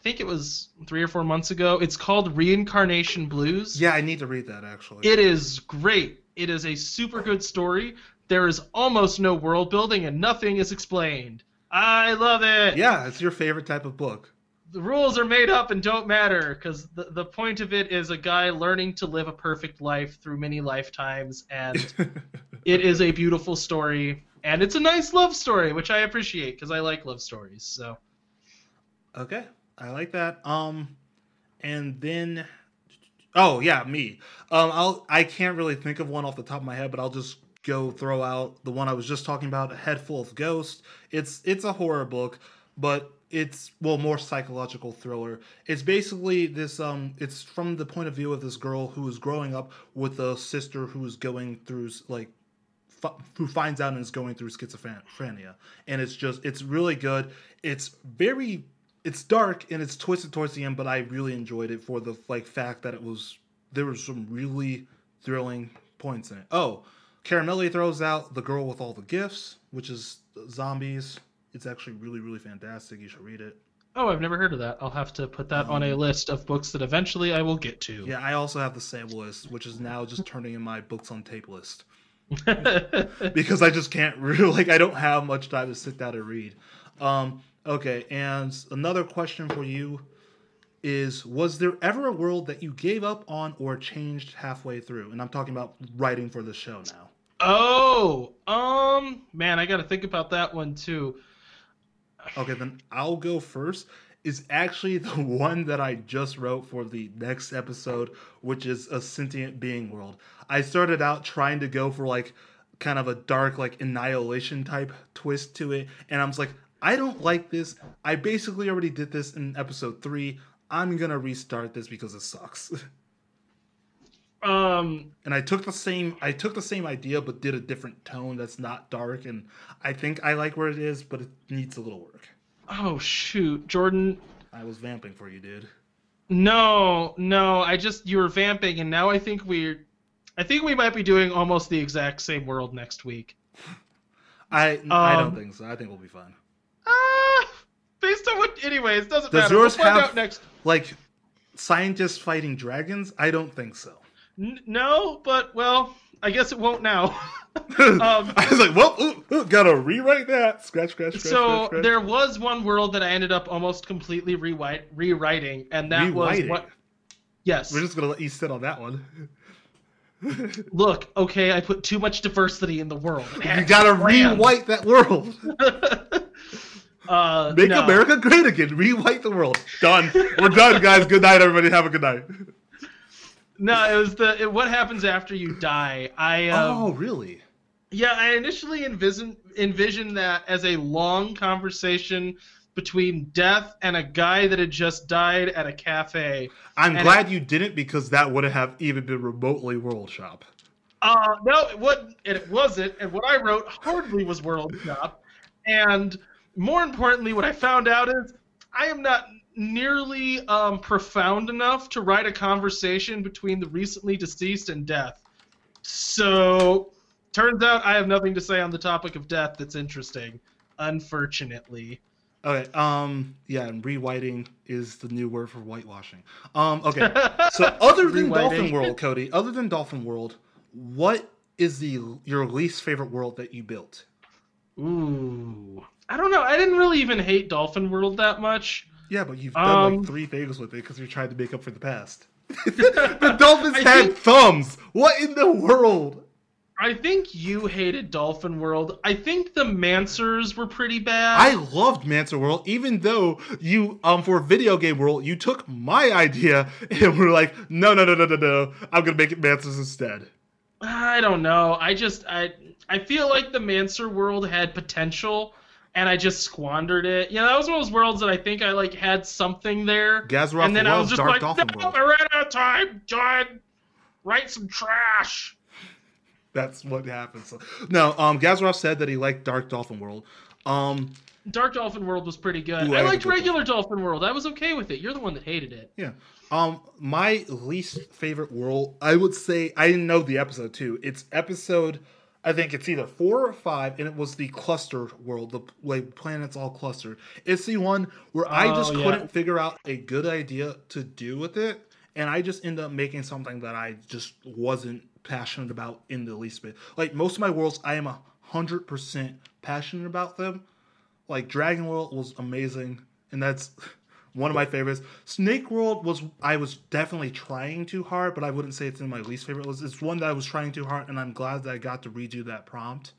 think it was 3 or 4 months ago. It's called Reincarnation Blues. Yeah, I need to read that actually. It is great. It is a super good story. There is almost no world building and nothing is explained. I love it. Yeah, it's your favorite type of book. The rules are made up and don't matter because the point of it is a guy learning to live a perfect life through many lifetimes, and it is a beautiful story, and it's a nice love story, which I appreciate because I like love stories. So, okay, I like that. And then, oh yeah, me. I can't really think of one off the top of my head, but I'll just go throw out the one I was just talking about, A Head Full of Ghosts. It's a horror book, but it's, well, more psychological thriller. It's basically this, it's from the point of view of this girl who is growing up with a sister who is going through, like, who finds out and is going through schizophrenia. And it's just, it's really good. It's very, it's dark and it's twisted towards the end, but I really enjoyed it for the, like, fact that it was, there were some really thrilling points in it. Oh, Caramelli throws out The Girl with All the Gifts, which is zombies. It's actually really, really fantastic. You should read it. Oh, I've never heard of that. I'll have to put that on a list of books that eventually I will get to. Yeah, I also have the same list, which is now just turning in my books on tape list. Because I just can't really, like, I don't have much time to sit down and read. Okay, and another question for you is, was there ever a world that you gave up on or changed halfway through? And I'm talking about writing for the show now. Oh, man, I got to think about that one, too. Okay, then I'll go first. It's actually the one that I just wrote for the next episode, which is a sentient being world. I started out trying to go for, like, kind of a dark, like, annihilation type twist to it. And I was like, I don't like this. I basically already did this in episode 3. I'm going to restart this because it sucks. And I took the same idea but did a different tone that's not dark, and I think I like where it is, but it needs a little work. Oh shoot, Jordan. I was vamping for you, dude. No, you were vamping, and now I think we might be doing almost the exact same world next week. I don't think so. I think we'll be fine. Based on what, anyways, doesn't matter. Does yours have next, like, scientists fighting dragons? I don't think so. No, but well, I guess it won't now. I was like, well, gotta rewrite that. Scratch. So there was one world that I ended up almost completely rewriting, and that was what? Yes. We're just gonna let you sit on that one. Look, okay, I put too much diversity in the world. You gotta rewrite that world. Make America great again. Rewrite the world. Done. We're done, guys. Good night, everybody. Have a good night. No, it was what happens after you die. Oh, really? Yeah, I initially envisioned that as a long conversation between death and a guy that had just died at a cafe. I'm glad you didn't, because that wouldn't have even been remotely World Shop. No, it wasn't. And what I wrote hardly was World Shop. And more importantly, what I found out is I am not nearly profound enough to write a conversation between the recently deceased and death. So, turns out I have nothing to say on the topic of death that's interesting, unfortunately. Okay, and rewhiting is the new word for whitewashing. Okay, so other than Dolphin World, Cody, what is your least favorite world that you built? Ooh, I don't know. I didn't really even hate Dolphin World that much. Yeah, but you've done like three things with it because you're trying to make up for the past. The dolphins had thumbs. What in the world? I think you hated Dolphin World. I think the Mansers were pretty bad. I loved Manser World, even though you, for Video Game World, you took my idea and were like, no. I'm going to make it Mansers instead. I don't know. I feel like the Manser World had potential, and I just squandered it. Yeah, that was one of those worlds that I think I like had something there. Gazroth and then I was just like, no, I ran out of time, John. Write some trash. That's what happens. No, Gazroth said that he liked Dark Dolphin World. Dark Dolphin World was pretty good. I liked regular Dolphin World. I was okay with it. You're the one that hated it. Yeah. My least favorite world, I would say, I didn't know the episode too. It's episode, I think it's either 4 or 5, and it was the cluster world, the like planets all clustered. It's the one where I just couldn't figure out a good idea to do with it, and I just ended up making something that I just wasn't passionate about in the least bit. Like most of my worlds, I am 100% passionate about them. Like Dragon World was amazing, and that's one of my favorites. Snake World I was definitely trying too hard, but I wouldn't say it's in my least favorite list. It's one that I was trying too hard, and I'm glad that I got to redo that prompt.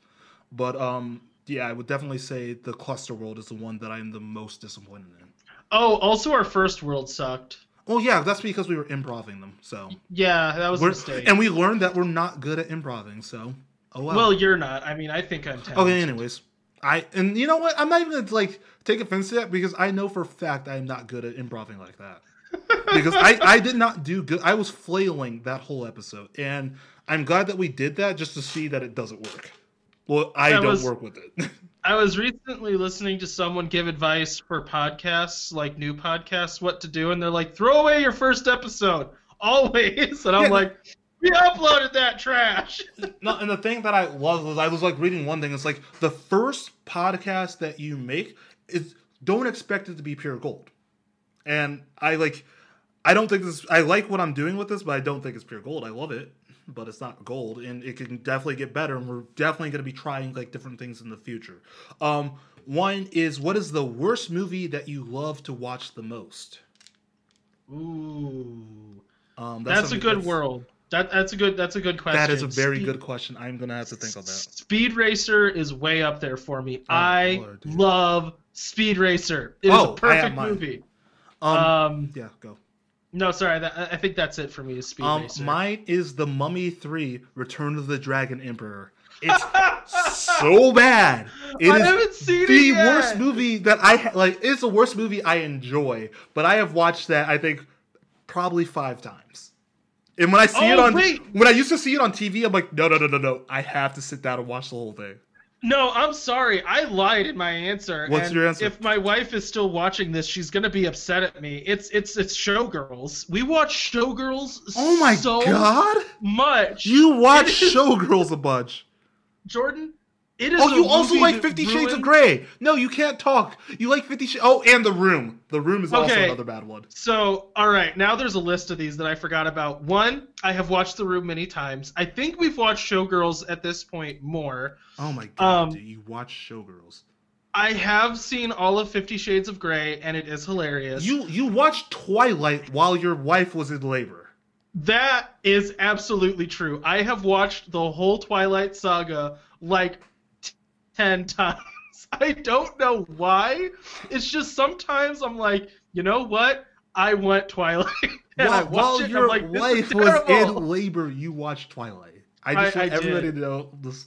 But I would definitely say the Cluster World is the one that I'm the most disappointed in. Oh, also our first world sucked. Well, yeah, that's because we were improving them. So yeah, that was a mistake. And we learned that we're not good at improving. So well, you're not. I mean, I think I'm talented. Okay, anyways. And you know what? I'm not even going to take offense to that, because I know for a fact I'm not good at improv-ing like that. Because I did not do good. I was flailing that whole episode. And I'm glad that we did that just to see that it doesn't work. Well, I don't work with it. I was recently listening to someone give advice for podcasts, like new podcasts, what to do. And they're like, throw away your first episode. Always. And I'm like... we uploaded that trash. No, and the thing that I love was I was reading one thing. It's like the first podcast that you make is don't expect it to be pure gold. And I don't think this. I like what I'm doing with this, but I don't think it's pure gold. I love it, but it's not gold, and it can definitely get better. And we're definitely going to be trying different things in the future. One is, what is the worst movie that you love to watch the most? Ooh, that's a good world. That's a good question. That is a very good question. I'm gonna have to think on that. Speed Racer is way up there for me. I love Speed Racer. It is a perfect movie. Yeah, go. No, sorry. I think that's it for me. Is Speed Racer. Mine is The Mummy 3: Return of the Dragon Emperor. It's so bad. I haven't seen it yet. Worst movie that I like. It's the worst movie I enjoy, but I have watched that I think probably 5 times. And when I see when I used to see it on TV, I'm like, no. I have to sit down and watch the whole thing. No, I'm sorry. I lied in my answer. What's your answer? If my wife is still watching this, she's gonna be upset at me. It's Showgirls. We watch Showgirls. Oh my god! Much. You watch Showgirls a bunch. Jordan, it is. Oh, you also like 50 Shades of Grey. No, you can't talk. You like 50 Shades. Oh, and The Room. The Room is also another bad one. So, all right, now there's a list of these that I forgot about. One, I have watched The Room many times. I think we've watched Showgirls at this point more. Oh my god, dude, you watch Showgirls. I have seen all of 50 Shades of Grey, and it is hilarious. You watched Twilight while your wife was in labor. That is absolutely true. I have watched the whole Twilight saga like 10 times. I don't know why. It's just sometimes I'm like, you know what? I want Twilight. While your wife was in labor, you watched Twilight. I just want everybody to know this.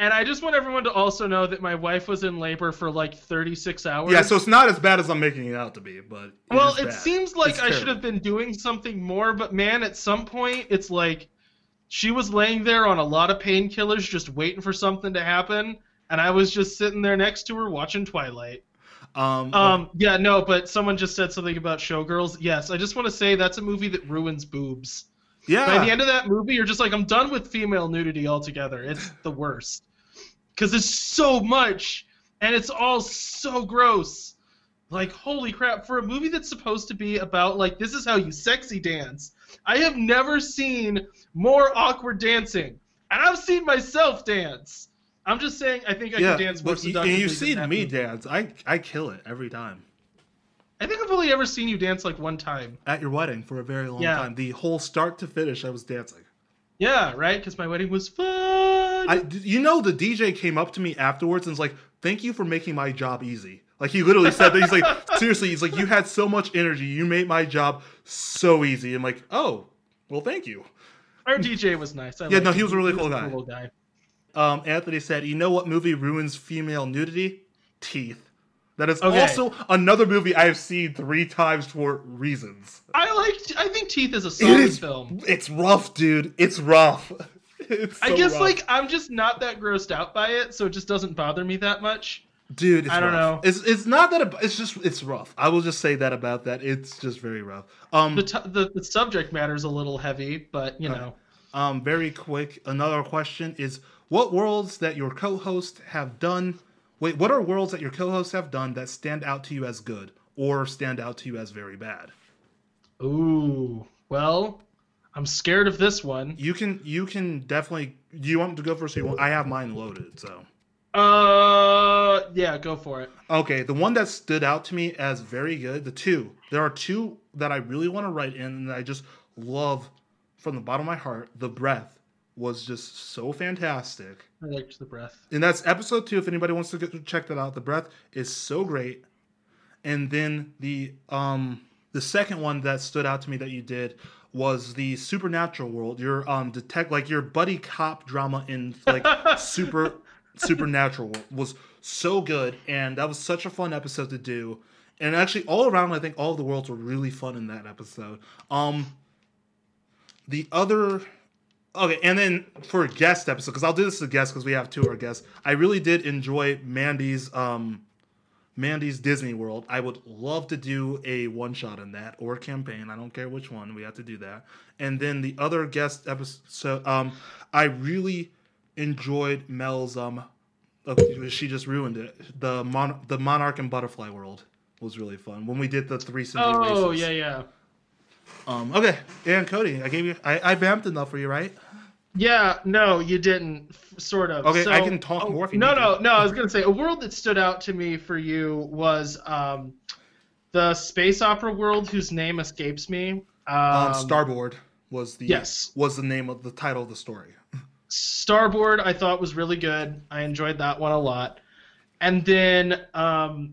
And I just want everyone to also know that my wife was in labor for like 36 hours. Yeah, so it's not as bad as I'm making it out to be, but it seems like I should have been doing something more, but man, at some point it's like she was laying there on a lot of painkillers just waiting for something to happen, and I was just sitting there next to her watching Twilight. Yeah, no, but someone just said something about Showgirls. Yes, I just want to say that's a movie that ruins boobs. Yeah. By the end of that movie, you're just like, I'm done with female nudity altogether. It's the worst. Because it's so much, and it's all so gross. Like, holy crap. For a movie that's supposed to be about, like, this is how you sexy dance, I have never seen more awkward dancing. And I've seen myself dance. I'm just saying I think I can dance more seductively. And you've seen me dance. I kill it every time. I think I've only ever seen you dance like one time. At your wedding for a very long time. The whole start to finish, I was dancing. Yeah, right? Because my wedding was fun. The DJ came up to me afterwards and was like, thank you for making my job easy. Like, he literally said that. He's like, seriously, he's like, you had so much energy. You made my job so easy. I'm like, oh, well, thank you. Our DJ was nice. He was a really cool guy. Anthony said, you know what movie ruins female nudity? Teeth. That is also another movie I have seen 3 times for reasons. I think Teeth is a solid film. It's rough, dude. It's rough. It's so rough. Like, I'm just not that grossed out by it, so it just doesn't bother me that much. Dude, it's I don't know. It's not that it's just it's rough. I will just say that about that. It's just very rough. The subject matter is a little heavy, but you know. Very quick. Another question is what worlds that your co-hosts have done. Wait, what are worlds that your co-hosts have done that stand out to you as good or stand out to you as very bad? Ooh, well, I'm scared of this one. You can definitely. Do you want to go first? I have mine loaded, so. Yeah, go for it. Okay, the one that stood out to me as very good. There are 2 that I really want to write in, and I just love from the bottom of my heart. The Breath was just so fantastic. I liked The Breath. And that's episode 2. If anybody wants to check that out, The Breath is so great. And then the second one that stood out to me that you did was the Supernatural world. Your your buddy cop drama in like Supernatural world was so good, and that was such a fun episode to do. And actually, all around, I think all of the worlds were really fun in that episode. Okay, and then for a guest episode, because I'll do this as a guest because we have 2 of our guests. I really did enjoy Mandy's Disney World. I would love to do a one-shot in that or a campaign. I don't care which one. We have to do that. And then the other guest episode, I really enjoyed Mel's. She just ruined it. The Monarch and Butterfly World was really fun when we did the 3 city races. Oh yeah. Okay, and Cody, I vamped enough for you, right? Yeah, no, you didn't, sort of. Okay, so, I can talk more if you need to. No, I was going to say, a world that stood out to me for you was the space opera world whose name escapes me. Starboard was the name of the title of the story. Starboard, I thought, was really good. I enjoyed that one a lot. And then a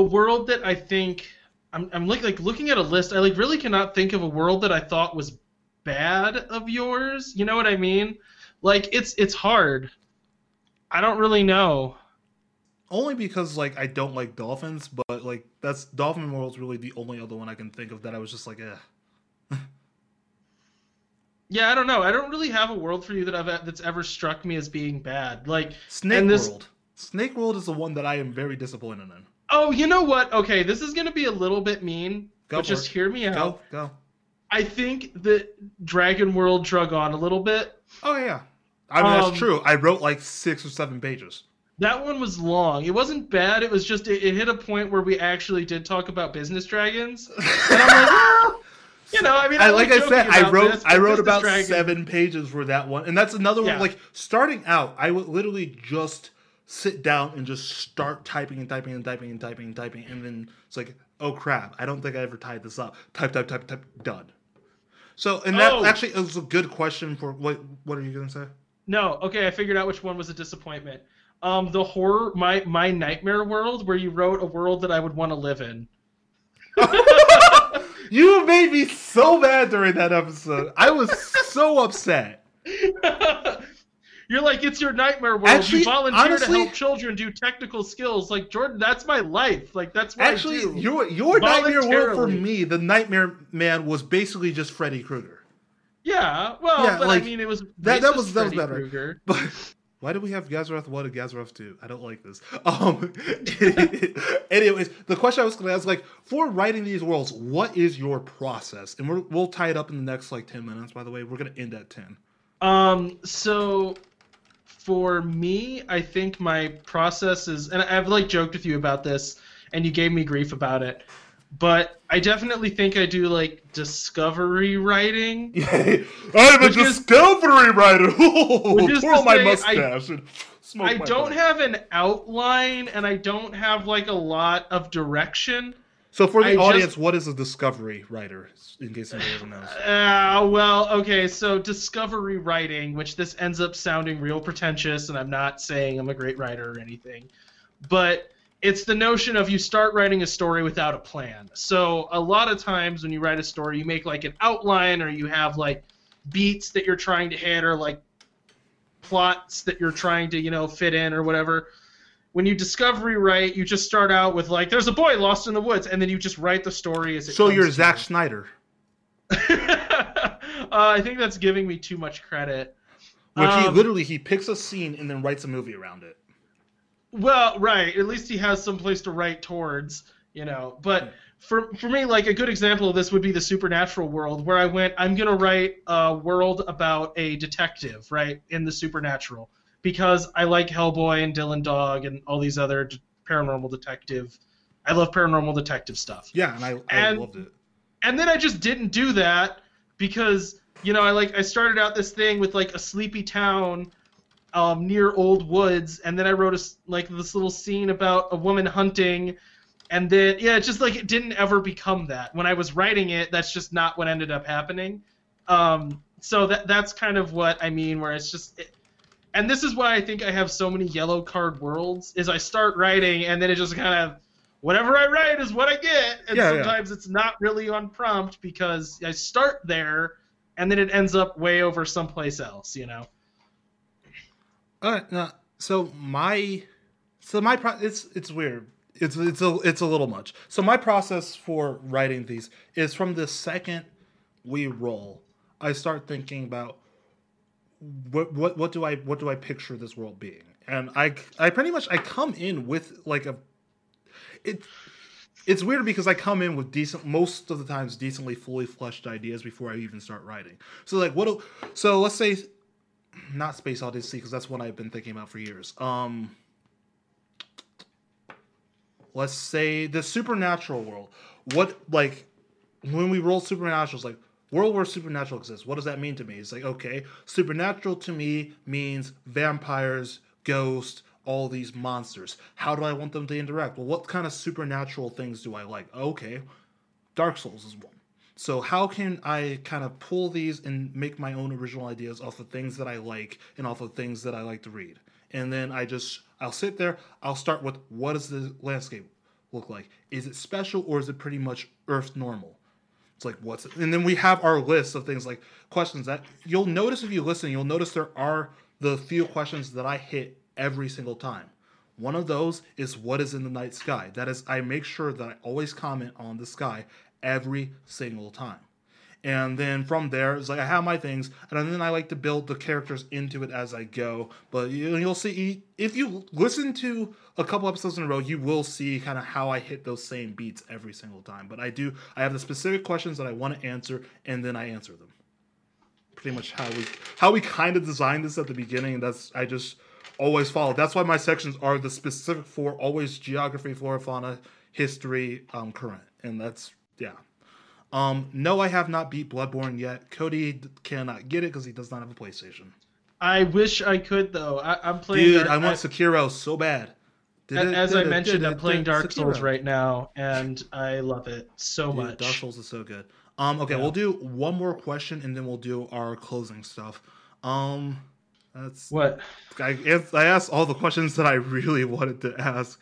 world that I think... I'm like looking at a list. I like really cannot think of a world that I thought was bad of yours. You know what I mean? Like it's hard. I don't really know. Only because like I don't like dolphins, but like Dolphin World's really the only other one I can think of that I was just like, eh. Yeah, I don't know. I don't really have a world for you that that's ever struck me as being bad. Like Snake World. Snake World is the one that I am very disappointed in. Oh, you know what? Okay, this is going to be a little bit mean, but just hear me out. Go. I think that Dragon World drug on a little bit. Oh, yeah. I mean, that's true. I wrote like 6 or 7 pages. That one was long. It wasn't bad. It was just it hit a point where we actually did talk about business dragons. And I'm like, oh! You know, I mean, I wrote about dragon. 7 pages for that one. And that's another one. Like, starting out, I would literally just sit down and just start typing. And then it's like, oh, crap. I don't think I ever tied this up. Type, done. So, and that actually is a good question for, what are you going to say? No, okay, I figured out which one was a disappointment. The horror, my nightmare world, where you wrote a world that I would want to live in. You made me so mad during that episode. I was so upset. You're like, it's your nightmare world. Actually, you volunteer to help children do technical skills. Like, Jordan, that's my life. Like, that's what I do. Your nightmare world for me, the Nightmare Man, was basically just Freddy Krueger. Yeah, well, yeah, but like, I mean, it was that was better. Krueger. But why do we have Gazroth 1 and Gazroth 2? I don't like this. Anyways, the question I was going to ask, like, for writing these worlds, what is your process? And we'll tie it up in the next, 10 minutes, by the way. We're going to end at 10. So... For me, I think my process is, and I've joked with you about this, and you gave me grief about it, but I definitely think I do discovery writing. I'm a discovery writer. Twirl my mustache and smoke my pipe. I don't have an outline, and I don't have a lot of direction. So for the audience, what is a discovery writer, in case anybody doesn't know? So discovery writing, which this ends up sounding real pretentious, and I'm not saying I'm a great writer or anything, but it's the notion of you start writing a story without a plan. So a lot of times when you write a story, you make an outline, or you have beats that you're trying to hit, or plots that you're trying to, fit in or whatever. When you discovery write, you just start out with there's a boy lost in the woods, and then you just write the story as it. So you're Zack Snyder. I think that's giving me too much credit. Which he picks a scene and then writes a movie around it. Well, right. At least he has some place to write towards, But for me, a good example of this would be the Supernatural world, where I went, I'm gonna write a world about a detective, right, in the Supernatural. Because I like Hellboy and Dylan Dog and all these other paranormal detective. I love paranormal detective stuff. Yeah, and I loved it. And then I just didn't do that because, I started out this thing with a sleepy town near old woods, and then I wrote this little scene about a woman hunting, and then it didn't ever become that. When I was writing it, that's just not what ended up happening. So that's kind of what I mean, where it's just. And this is why I think I have so many yellow card worlds, is I start writing, and then it just kind of, whatever I write is what I get. And sometimes it's not really on prompt, because I start there, and then it ends up way over someplace else, All right, now, it's weird. It's a little much. So my process for writing these is, from the second we roll, I start thinking about, what do I picture this world being? And I pretty much, I come in with it's weird, because I come in with most of the times decently fully fleshed ideas before I even start writing. So let's say, not Space Odyssey, because that's one I've been thinking about for years. Let's say the Supernatural world. When we roll Supernatural, it's world where supernatural exists. What does that mean to me? It's okay, supernatural to me means vampires, ghosts, all these monsters. How do I want them to interact? Well, what kind of supernatural things do I like? Okay, Dark Souls is one. So how can I kind of pull these and make my own original ideas off of things that I like and off of things that I like to read? And then I'll sit there, I'll start with, what does the landscape look like? Is it special, or is it pretty much Earth normal? It's what's it? And then we have our list of things, questions that you'll notice if you listen. You'll notice there are the few questions that I hit every single time. One of those is, what is in the night sky? That is, I make sure that I always comment on the sky every single time. And then from there, it's like I have my things, and then I like to build the characters into it as I go. But you'll see, if you listen to a couple episodes in a row, you will see kind of how I hit those same beats every single time. But I have the specific questions that I want to answer, and then I answer them. Pretty much how we kind of designed this at the beginning, and that's I just always follow. That's why my sections are the specific four, always geography, flora, fauna, history, current, and that's yeah. No, I have not beat Bloodborne yet. Cody cannot get it because he does not have a PlayStation. I wish I could, though. I'm playing... Dude, I want Sekiro so bad. As I mentioned, I'm playing Dark Souls right now, and I love it so much. Dark Souls is so good. Okay, we'll do one more question, and then we'll do our closing stuff. That's what? I asked all the questions that I really wanted to ask.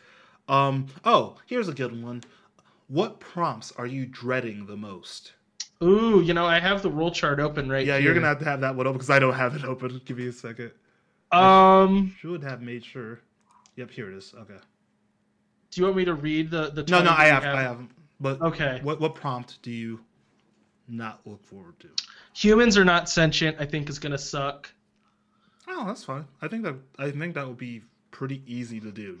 Oh, here's a good one. What prompts are you dreading the most? Ooh, I have the roll chart open right here. Yeah, you're going to have that one open because I don't have it open. Give me a second. I should have made sure. Yep, here it is. Okay. Do you want me to read the No, no, I haven't. But okay. What prompt do you not look forward to? Humans are not sentient, I think, is going to suck. Oh, that's fine. I think that would be pretty easy to do.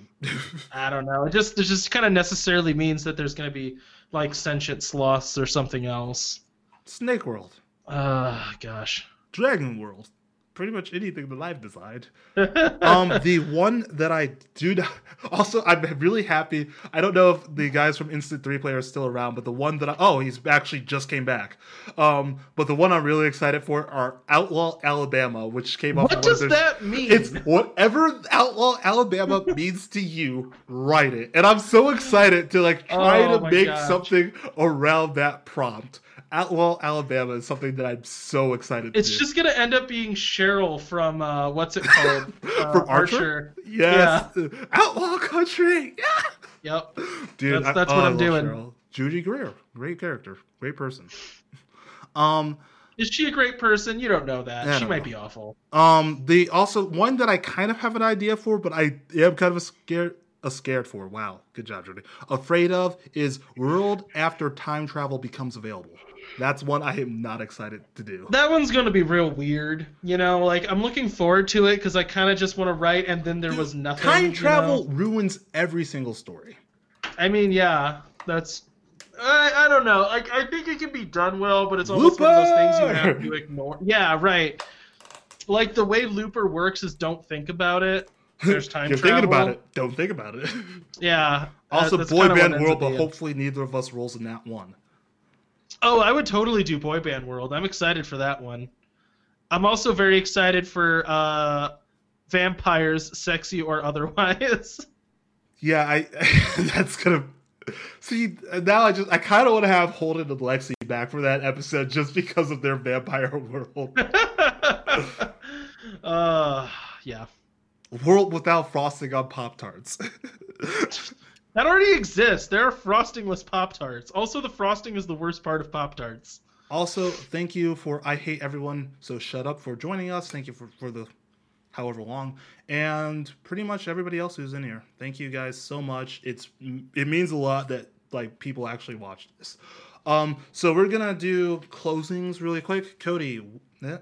I don't know. It just kind of necessarily means that there's going to be like sentient sloths or something else. Snake World. Gosh. Dragon World. Pretty much anything that I've designed. The one that I do not... Also, I'm really happy. I don't know if the guys from Instant 3 Player are still around, but the one that I... Oh, he's actually just came back. But the one I'm really excited for are Outlaw Alabama, which came up... What does that mean? It's whatever Outlaw Alabama means to you, write it. And I'm so excited to try to make something around that prompt. Outlaw Alabama is something that I'm so excited to do. It's just going to end up being Cheryl from, what's it called? From Archer? Yes. Yeah. Outlaw Country! Yeah. Yep. Dude, that's what I'm doing. Cheryl. Judy Greer. Great character. Great person. Is she a great person? You don't know that. She might be awful. Also, one that I kind of have an idea for, but I am kind of scared for. Wow. Good job, Judy. Afraid of is World After Time Travel Becomes Available. That's one I am not excited to do. That one's going to be real weird. I'm looking forward to it because I kind of just want to write and then there was nothing. Time travel ruins every single story. I mean, yeah, that's... I don't know. I think it can be done well, but it's almost one of those things you have to ignore. Yeah, right. The way Looper works is don't think about it. There's time travel. You're thinking about it. Don't think about it. Yeah. Also, Boy Band World, but hopefully neither of us rolls in that one. Oh, I would totally do Boy Band World. I'm excited for that one. I'm also very excited for vampires, sexy or otherwise. Yeah, that's gonna... See, now I kind of want to have Holden and Lexi back for that episode just because of their vampire world. Yeah. World without frosting on Pop-Tarts. That already exists. There are frostingless Pop-Tarts. Also, the frosting is the worst part of Pop-Tarts. Also, thank you for I Hate Everyone, So Shut Up for joining us. Thank you for the however long. And pretty much everybody else who's in here. Thank you guys so much. It means a lot that people actually watch this. So we're going to do closings really quick. Cody. Yeah.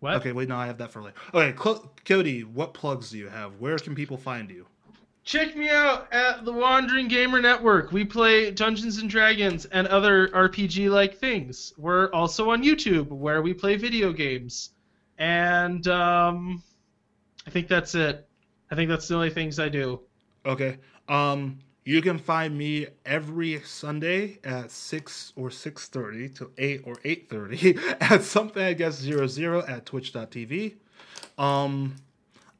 What? Okay, wait, no, I have that for later. Okay, Cody, what plugs do you have? Where can people find you? Check me out at the Wandering Gamer Network. We play Dungeons and Dragons and other RPG-like things. We're also on YouTube, where we play video games. And I think that's it. I think that's the only things I do. Okay. You can find me every Sunday at 6 or 6:30 to 8 or 8:30 at something, I guess, 00 at twitch.tv.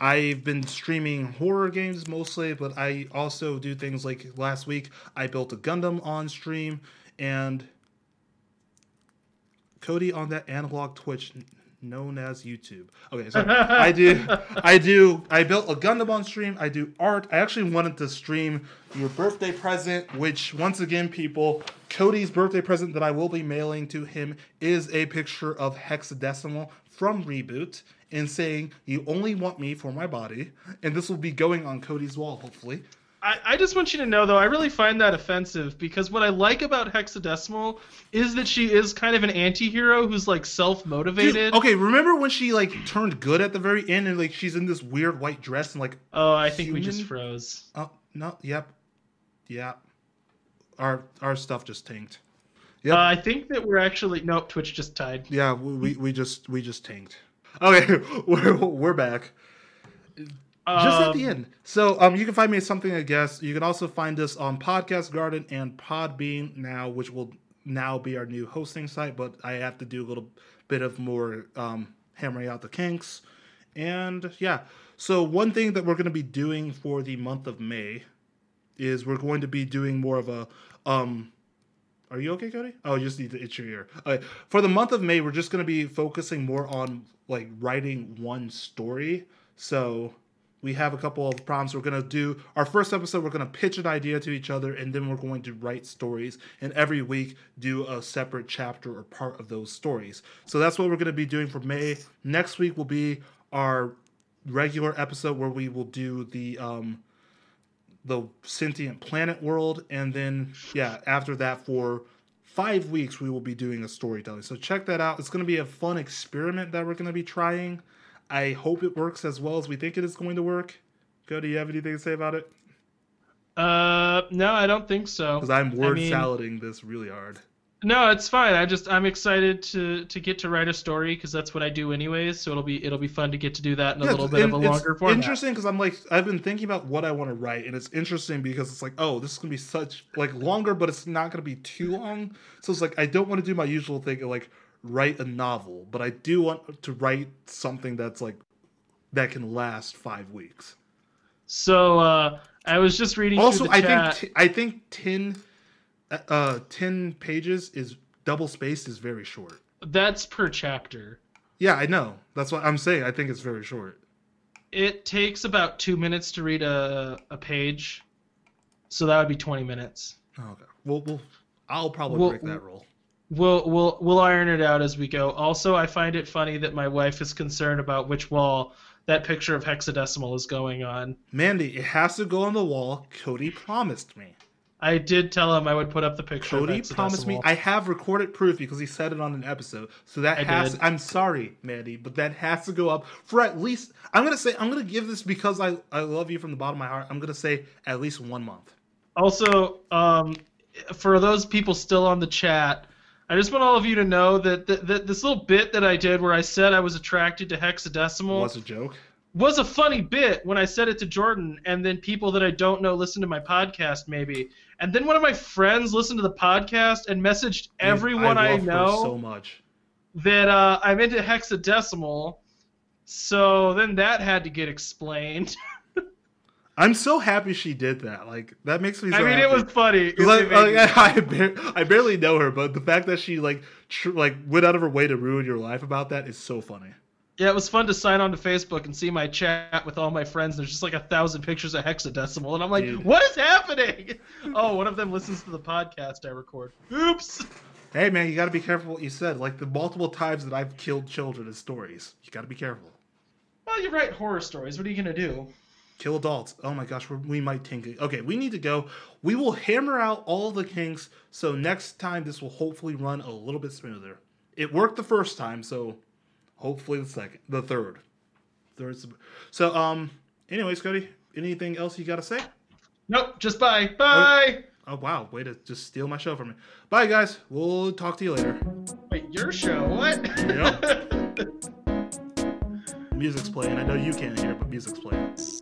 I've been streaming horror games mostly, but I also do things like last week I built a Gundam on stream, and Cody on that analog Twitch known as YouTube. Okay, so I built a Gundam on stream. I do art. I actually wanted to stream your birthday present, which once again, people, Cody's birthday present that I will be mailing to him is a picture of Hexadecimal from Reboot and saying, "You only want me for my body," and this will be going on Cody's wall, hopefully. I just want you to know, though, I really find that offensive, because what I like about Hexadecimal is that she is kind of an anti-hero who's, like, self-motivated. Dude, okay, remember when she, like, turned good at the very end and, like, she's in this weird white dress and, like... Oh, I think we just froze. Oh, no, yep. Yeah. Our stuff just tanked. Yeah, I think that we're actually... Nope, Twitch just died. Yeah, we just tanked. Okay, we're back. Just at the end. So you can find me at Something I Guess. You can also find us on Podcast Garden and Podbean now, which will now be our new hosting site. But I have to do a little bit of more hammering out the kinks. And yeah, so one thing that we're going to be doing for the month of May is we're going to be doing more of a... Are you okay, Cody? Oh, you just need to itch your ear. Okay. For the month of May, we're just going to be focusing more on like writing one story. So... we have a couple of prompts. We're going to do our first episode. We're going to pitch an idea to each other, and then we're going to write stories, and every week do a separate chapter or part of those stories. So that's what we're going to be doing for May. Next week will be our regular episode where we will do the sentient planet world. And then, yeah, after that for 5 weeks, we will be doing a storytelling. So check that out. It's going to be a fun experiment that we're going to be trying. I hope it works as well as we think it is going to work. Go, do you have anything to say about it? No, I don't think so. Because I'm word-salading this really hard. No, it's fine. I'm excited to get to write a story because that's what I do anyways. So it'll be fun to get to do that in a little bit of a longer format. It's interesting because I'm like, I've been thinking about what I want to write, and it's interesting because it's like, oh, this is gonna be such like longer, but it's not gonna be too long. So it's like I don't want to do my usual thing of like. Write a novel, but I do want to write something that's like that can last 5 weeks. So I was just reading. Also, through the chat. I think 10 pages is double spaced is very short. That's per chapter. Yeah, I know. That's what I'm saying. I think it's very short. It takes about 2 minutes to read a page, so that would be 20 minutes. Oh, okay. I'll probably break that rule. We'll iron it out as we go. Also, I find it funny that my wife is concerned about which wall that picture of Hexadecimal is going on. Mandy, it has to go on the wall Cody promised me. I did tell him I would put up the picture Cody of Hexadecimal. Cody promised me. I have recorded proof because he said it on an episode. So that I'm sorry, Mandy, but that has to go up for at least... I'm going to give this because I love you from the bottom of my heart. I'm going to say at least 1 month. Also, for those people still on the chat... I just want all of you to know that this little bit that I did where I said I was attracted to Hexadecimal was a joke. Was a funny bit when I said it to Jordan, and then people that I don't know listen to my podcast maybe. And then one of my friends listened to the podcast and messaged everyone I know so much that I'm into Hexadecimal. So then that had to get explained. I'm so happy she did that. Like, that makes me so happy. It was funny. I barely know her, but the fact that she, like, went out of her way to ruin your life about that is so funny. Yeah, it was fun to sign on to Facebook and see my chat with all my friends. There's just, like, 1,000 pictures of Hexadecimal, and I'm like, dude. What is happening? Oh, one of them listens to the podcast I record. Oops! Hey, man, you gotta be careful what you said. Like, the multiple times that I've killed children in stories. You gotta be careful. Well, you write horror stories. What are you gonna do? Kill adults. Oh my gosh, we might tank it. Okay, we need to go. We will hammer out all the kinks, so next time this will hopefully run a little bit smoother. It worked the first time, so hopefully the third. So, anyways, Cody, anything else you got to say? Nope, just bye. Bye! Oh, wow, way to just steal my show from me. Bye, guys. We'll talk to you later. Wait, your show? What? Yep. Music's playing. I know you can't hear, but music's playing.